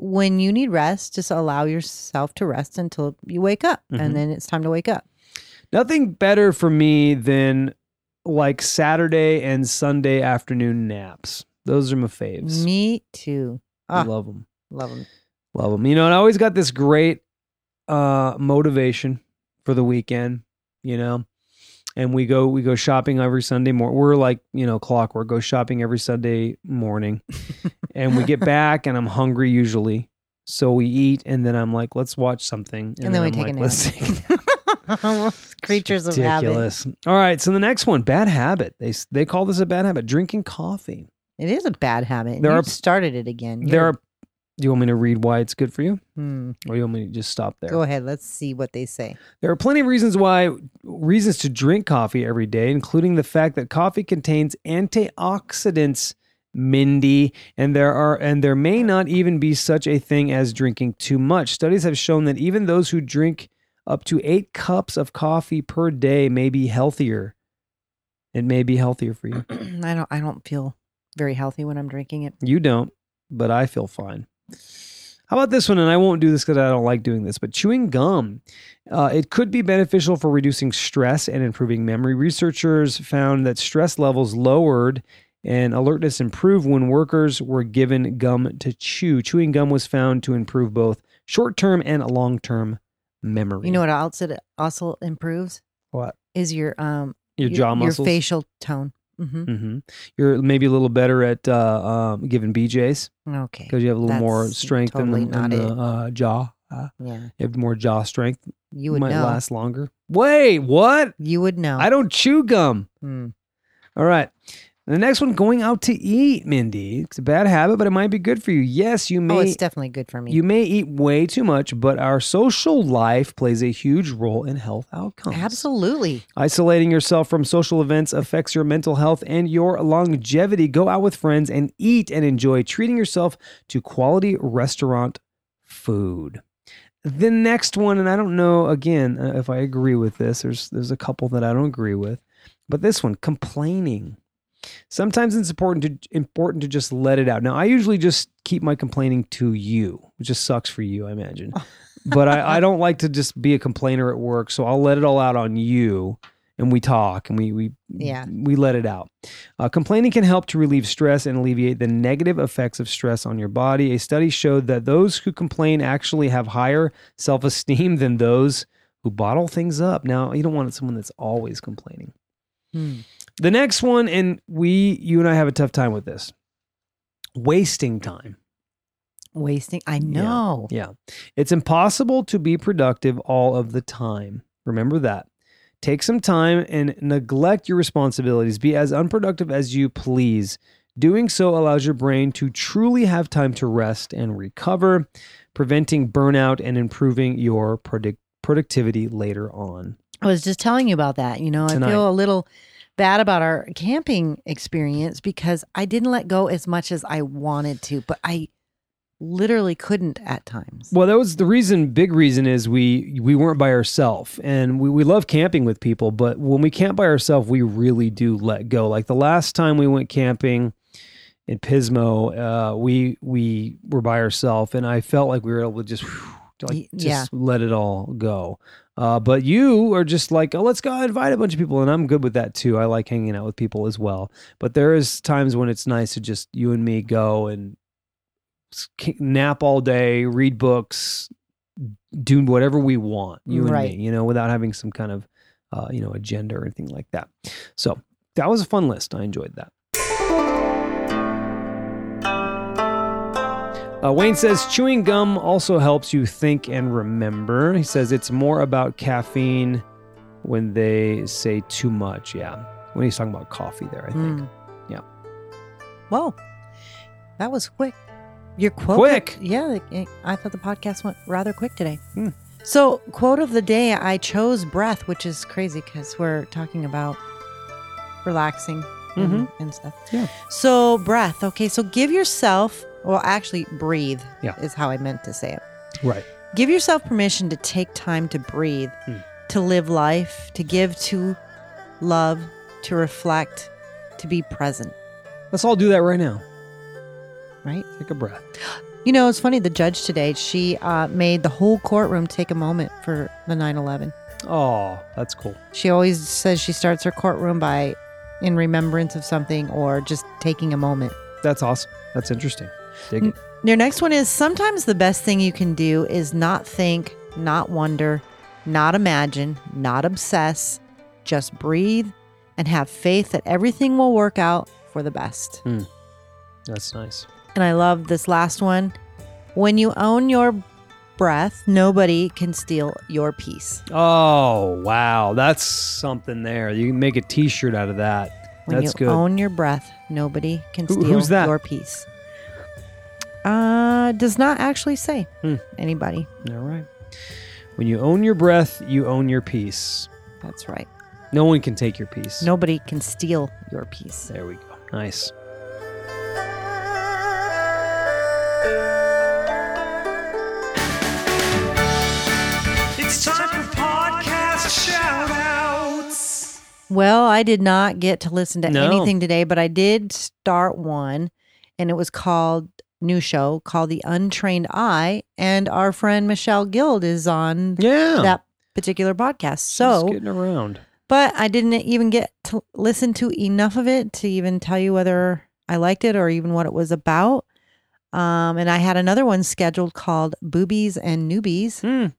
when you need rest, just allow yourself to rest until you wake up. Mm-hmm. And then it's time to wake up. Nothing better for me than like Saturday and Sunday afternoon naps. Those are my faves. Me too. I love them. Love them. Love them. You know, and I always got this great motivation for the weekend, you know. And we go shopping every Sunday morning. We're like, you know, clockwork, go shopping every Sunday morning. And we get back and I'm hungry usually. So we eat and then I'm like, let's watch something. And then we take, like, a let's take a nap. Creatures of habit. Ridiculous. All right. So the next one, bad habit. They call this a bad habit, drinking coffee. It is a bad habit. You started it again. Do you want me to read why it's good for you? Or you want me to just stop there? Go ahead. Let's see what they say. There are plenty of reasons to drink coffee every day, including the fact that coffee contains antioxidants, Mindy, and there may not even be such a thing as drinking too much. Studies have shown that even those who drink up to 8 cups of coffee per day may be healthier. It may be healthier for you. I don't feel very healthy when I'm drinking it. You don't, but I feel fine. How about this one? And I won't do this because I don't like doing this, but chewing gum. It could be beneficial for reducing stress and improving memory. Researchers found that stress levels lowered and alertness improved when workers were given gum to chew. Chewing gum was found to improve both short-term and long-term memory. You know what else it also improves? What? Is your jaw muscles? Your facial tone. Mm-hmm. Mm-hmm. You're maybe a little better at giving BJs. Okay. Because you have a little more strength in the jaw. Yeah. You have more jaw strength. You would might last longer. Wait, what? You would know. I don't chew gum. All right. The next one, going out to eat, Mindy. It's a bad habit, but it might be good for you. Yes, you may. Oh, it's definitely good for me. You may eat way too much, but our social life plays a huge role in health outcomes. Absolutely. Isolating yourself from social events affects your mental health and your longevity. Go out with friends and eat and enjoy, treating yourself to quality restaurant food. The next one, and I don't know, again, if I agree with this. There's a couple that I don't agree with, but this one, complaining. Sometimes it's important to just let it out. Now, I usually just keep my complaining to you, which just sucks for you, I imagine. But I don't like to just be a complainer at work, so I'll let it all out on you, and we talk, and we let it out. Complaining can help to relieve stress and alleviate the negative effects of stress on your body. A study showed that those who complain actually have higher self-esteem than those who bottle things up. Now, you don't want someone that's always complaining. The next one, and you and I have a tough time with this. Wasting time. I know. Yeah. It's impossible to be productive all of the time. Remember that. Take some time and neglect your responsibilities. Be as unproductive as you please. Doing so allows your brain to truly have time to rest and recover, preventing burnout and improving your productivity later on. I was just telling you about that. You know, I feel a little bad about our camping experience because I didn't let go as much as I wanted to, but I literally couldn't at times. Well, that was the reason, big reason is we weren't by ourselves, and we love camping with people, but when we camp by ourselves, we really do let go. Like the last time we went camping, in Pismo, we were by ourselves, and I felt like we were able to just let it all go. But you are just like, oh, let's go invite a bunch of people. And I'm good with that too. I like hanging out with people as well. But there is times when it's nice to just you and me go and nap all day, read books, do whatever we want, you and me, without having some kind of, agenda or anything like that. So that was a fun list. I enjoyed that. Wayne says, chewing gum also helps you think and remember. He says it's more about caffeine when they say too much. Yeah. When he's talking about coffee there, I think. Yeah. Well, that was quick. Your quote. Quick. Yeah. I thought the podcast went rather quick today. So quote of the day, I chose breath, which is crazy because we're talking about relaxing and stuff. Yeah. So breath. Okay. So give yourself... Well, actually, breathe is how I meant to say it. Right. Give yourself permission to take time to breathe, to live life, to give, to love, to reflect, to be present. Let's all do that right now. Right? Take a breath. You know, it's funny. The judge today, she made the whole courtroom take a moment for the 9/11. Oh, that's cool. She always says she starts her courtroom by in remembrance of something or just taking a moment. That's awesome. That's interesting. Dig it. Your next one is sometimes the best thing you can do is not think, not wonder, not imagine, not obsess, just breathe and have faith that everything will work out for the best. That's nice. And I love this last one. When you own your breath, nobody can steal your peace. Oh, wow. That's something there. You can make a t-shirt out of that. When that's you good. Own your breath, nobody can steal your peace. Does not actually say anybody. All right. When you own your breath, you own your peace. That's right. No one can take your peace. Nobody can steal your peace. There we go. Nice. It's time for podcast shout outs. Well, I did not get to listen to anything today, but I did start one, and it was called... new show called The Untrained Eye, and our friend Michelle Guild is on that particular podcast. So she's getting around. But I didn't even get to listen to enough of it to even tell you whether I liked it or even what it was about. And I had another one scheduled called Boobies and Newbies.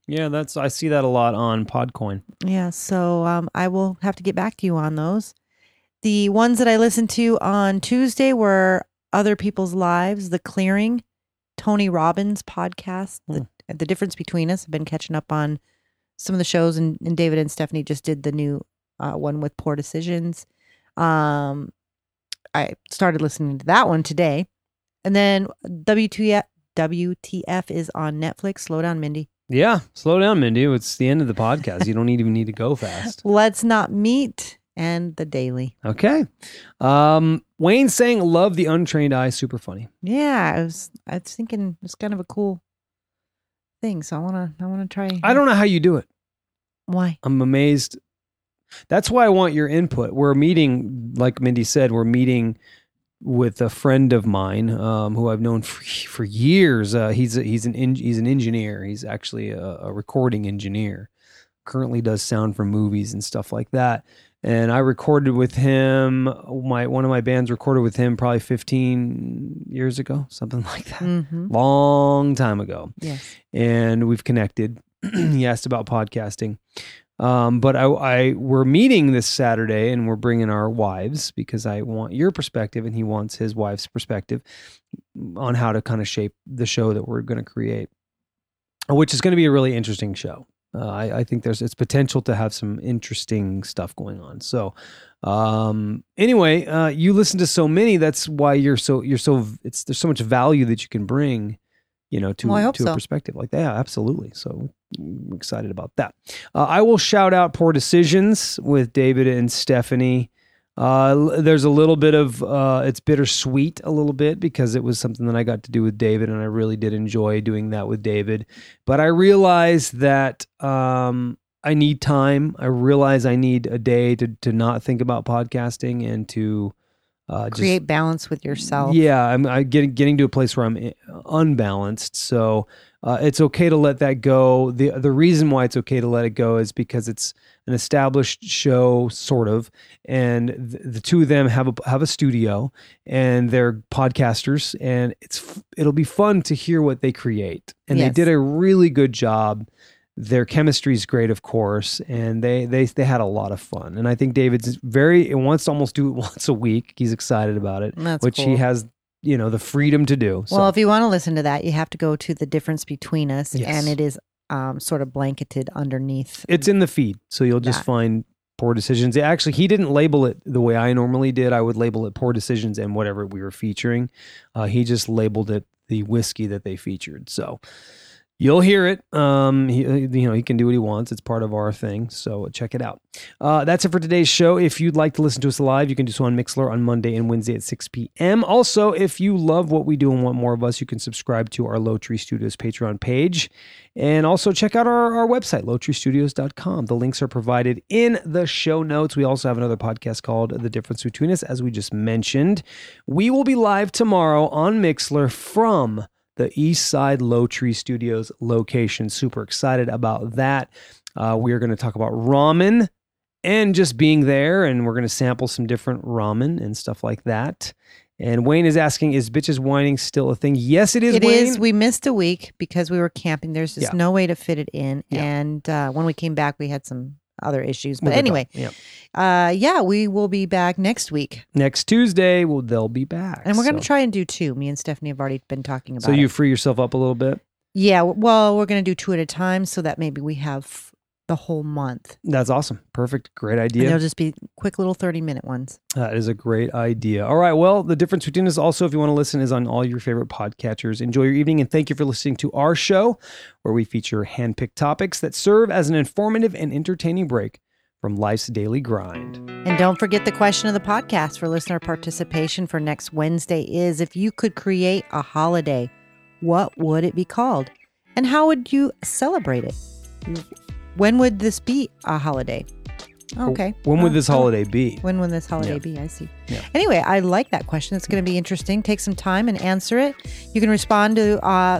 Yeah, that's I see that a lot on PodCoin. Yeah, so I will have to get back to you on those. The ones that I listened to on Tuesday were Other People's Lives, The Clearing, Tony Robbins' podcast, The Difference Between Us. I've been catching up on some of the shows, and David and Stephanie just did the new one with Poor Decisions. I started listening to that one today. And then WTF is on Netflix. Slow down, Mindy. Yeah, slow down, Mindy. It's the end of the podcast. You don't even need to go fast. Let's Not Meet. And The Daily. Okay. Wayne's saying, love The Untrained Eye. Super funny. Yeah. I was thinking it's kind of a cool thing. So I want to try. I don't know how you do it. Why? I'm amazed. That's why I want your input. We're meeting, like Mindy said, with a friend of mine who I've known for years. He's an engineer. He's actually a recording engineer. Currently does sound for movies and stuff like that. And I recorded with him, one of my bands recorded with him probably 15 years ago, something like that. Long time ago. Yes. And we've connected. He asked about podcasting. But we're meeting this Saturday and we're bringing our wives because I want your perspective and he wants his wife's perspective on how to kind of shape the show that we're going to create, which is going to be a really interesting show. I think it's potential to have some interesting stuff going on. So, anyway, you listen to so many. That's why there's so much value that you can bring, to a perspective like that. Yeah, absolutely. So I'm excited about that. I will shout out Poor Decisions with David and Stephanie. There's a little bit of it's bittersweet a little bit because it was something that I got to do with David and I really did enjoy doing that with David. But I realized that I need time. I realize I need a day to not think about podcasting and to Create balance with yourself. Yeah, I'm getting to a place where I'm unbalanced. So it's okay to let that go. The reason why it's okay to let it go is because it's an established show, sort of, and the two of them have a studio, and they're podcasters, and it'll be fun to hear what they create. And yes, they did a really good job. Their chemistry is great, of course, and they had a lot of fun. And I think David's wants to almost do it once a week. He's excited about it, which cool. He has, the freedom to do. So. Well, if you want to listen to that, you have to go to The Difference Between Us, yes, and it is sort of blanketed underneath. It's in the feed, so you'll just find Poor Decisions. Actually, he didn't label it the way I normally did. I would label it Poor Decisions and whatever we were featuring. He just labeled it the whiskey that they featured, so... You'll hear it. He can do what he wants. It's part of our thing. So check it out. That's it for today's show. If you'd like to listen to us live, you can do so on Mixlr on Monday and Wednesday at 6 p.m. Also, if you love what we do and want more of us, you can subscribe to our Low Tree Studios Patreon page. And also check out our website, lowtreestudios.com. The links are provided in the show notes. We also have another podcast called The Difference Between Us, as we just mentioned. We will be live tomorrow on Mixlr from the East Side Low Tree Studios location. Super excited about that. We are going to talk about ramen and just being there, and we're going to sample some different ramen and stuff like that. And Wayne is asking, is bitches whining still a thing? Yes, it is, Wayne. It is. We missed a week because we were camping. There's just no way to fit it in. Yeah. And when we came back, we had some other issues. But anyway, we will be back next week. Next Tuesday, they'll be back. And we're going to try and do two. Me and Stephanie have already been talking about it. So you free yourself up a little bit? Yeah. Well, we're going to do two at a time so that maybe we have the whole month. That's awesome. Perfect. Great idea. And they'll just be quick little 30-minute ones. That is a great idea. All right. Well, The Difference Between Us also, if you want to listen, is on all your favorite podcatchers. Enjoy your evening, and thank you for listening to our show, where we feature hand-picked topics that serve as an informative and entertaining break from life's daily grind. And don't forget the question of the podcast for listener participation for next Wednesday is, if you could create a holiday, what would it be called? And how would you celebrate it? When would this be a holiday? Okay. When would this holiday be? When would this holiday be? I see. Yeah. Anyway, I like that question. It's going to be interesting. Take some time and answer it. You can respond to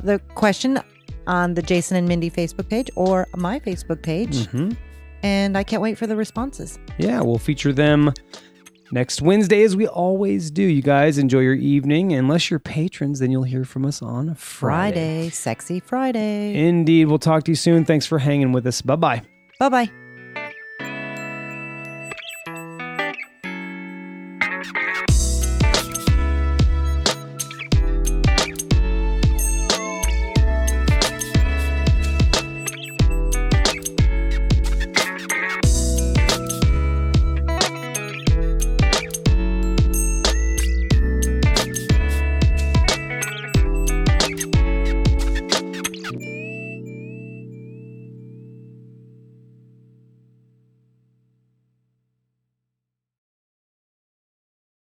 the question on the Jason and Mindy Facebook page or my Facebook page. Mm-hmm. And I can't wait for the responses. Yeah, we'll feature them next Wednesday, as we always do. You guys, enjoy your evening. Unless you're patrons, then you'll hear from us on Friday. Sexy Friday. Indeed. We'll talk to you soon. Thanks for hanging with us. Bye-bye. Bye-bye.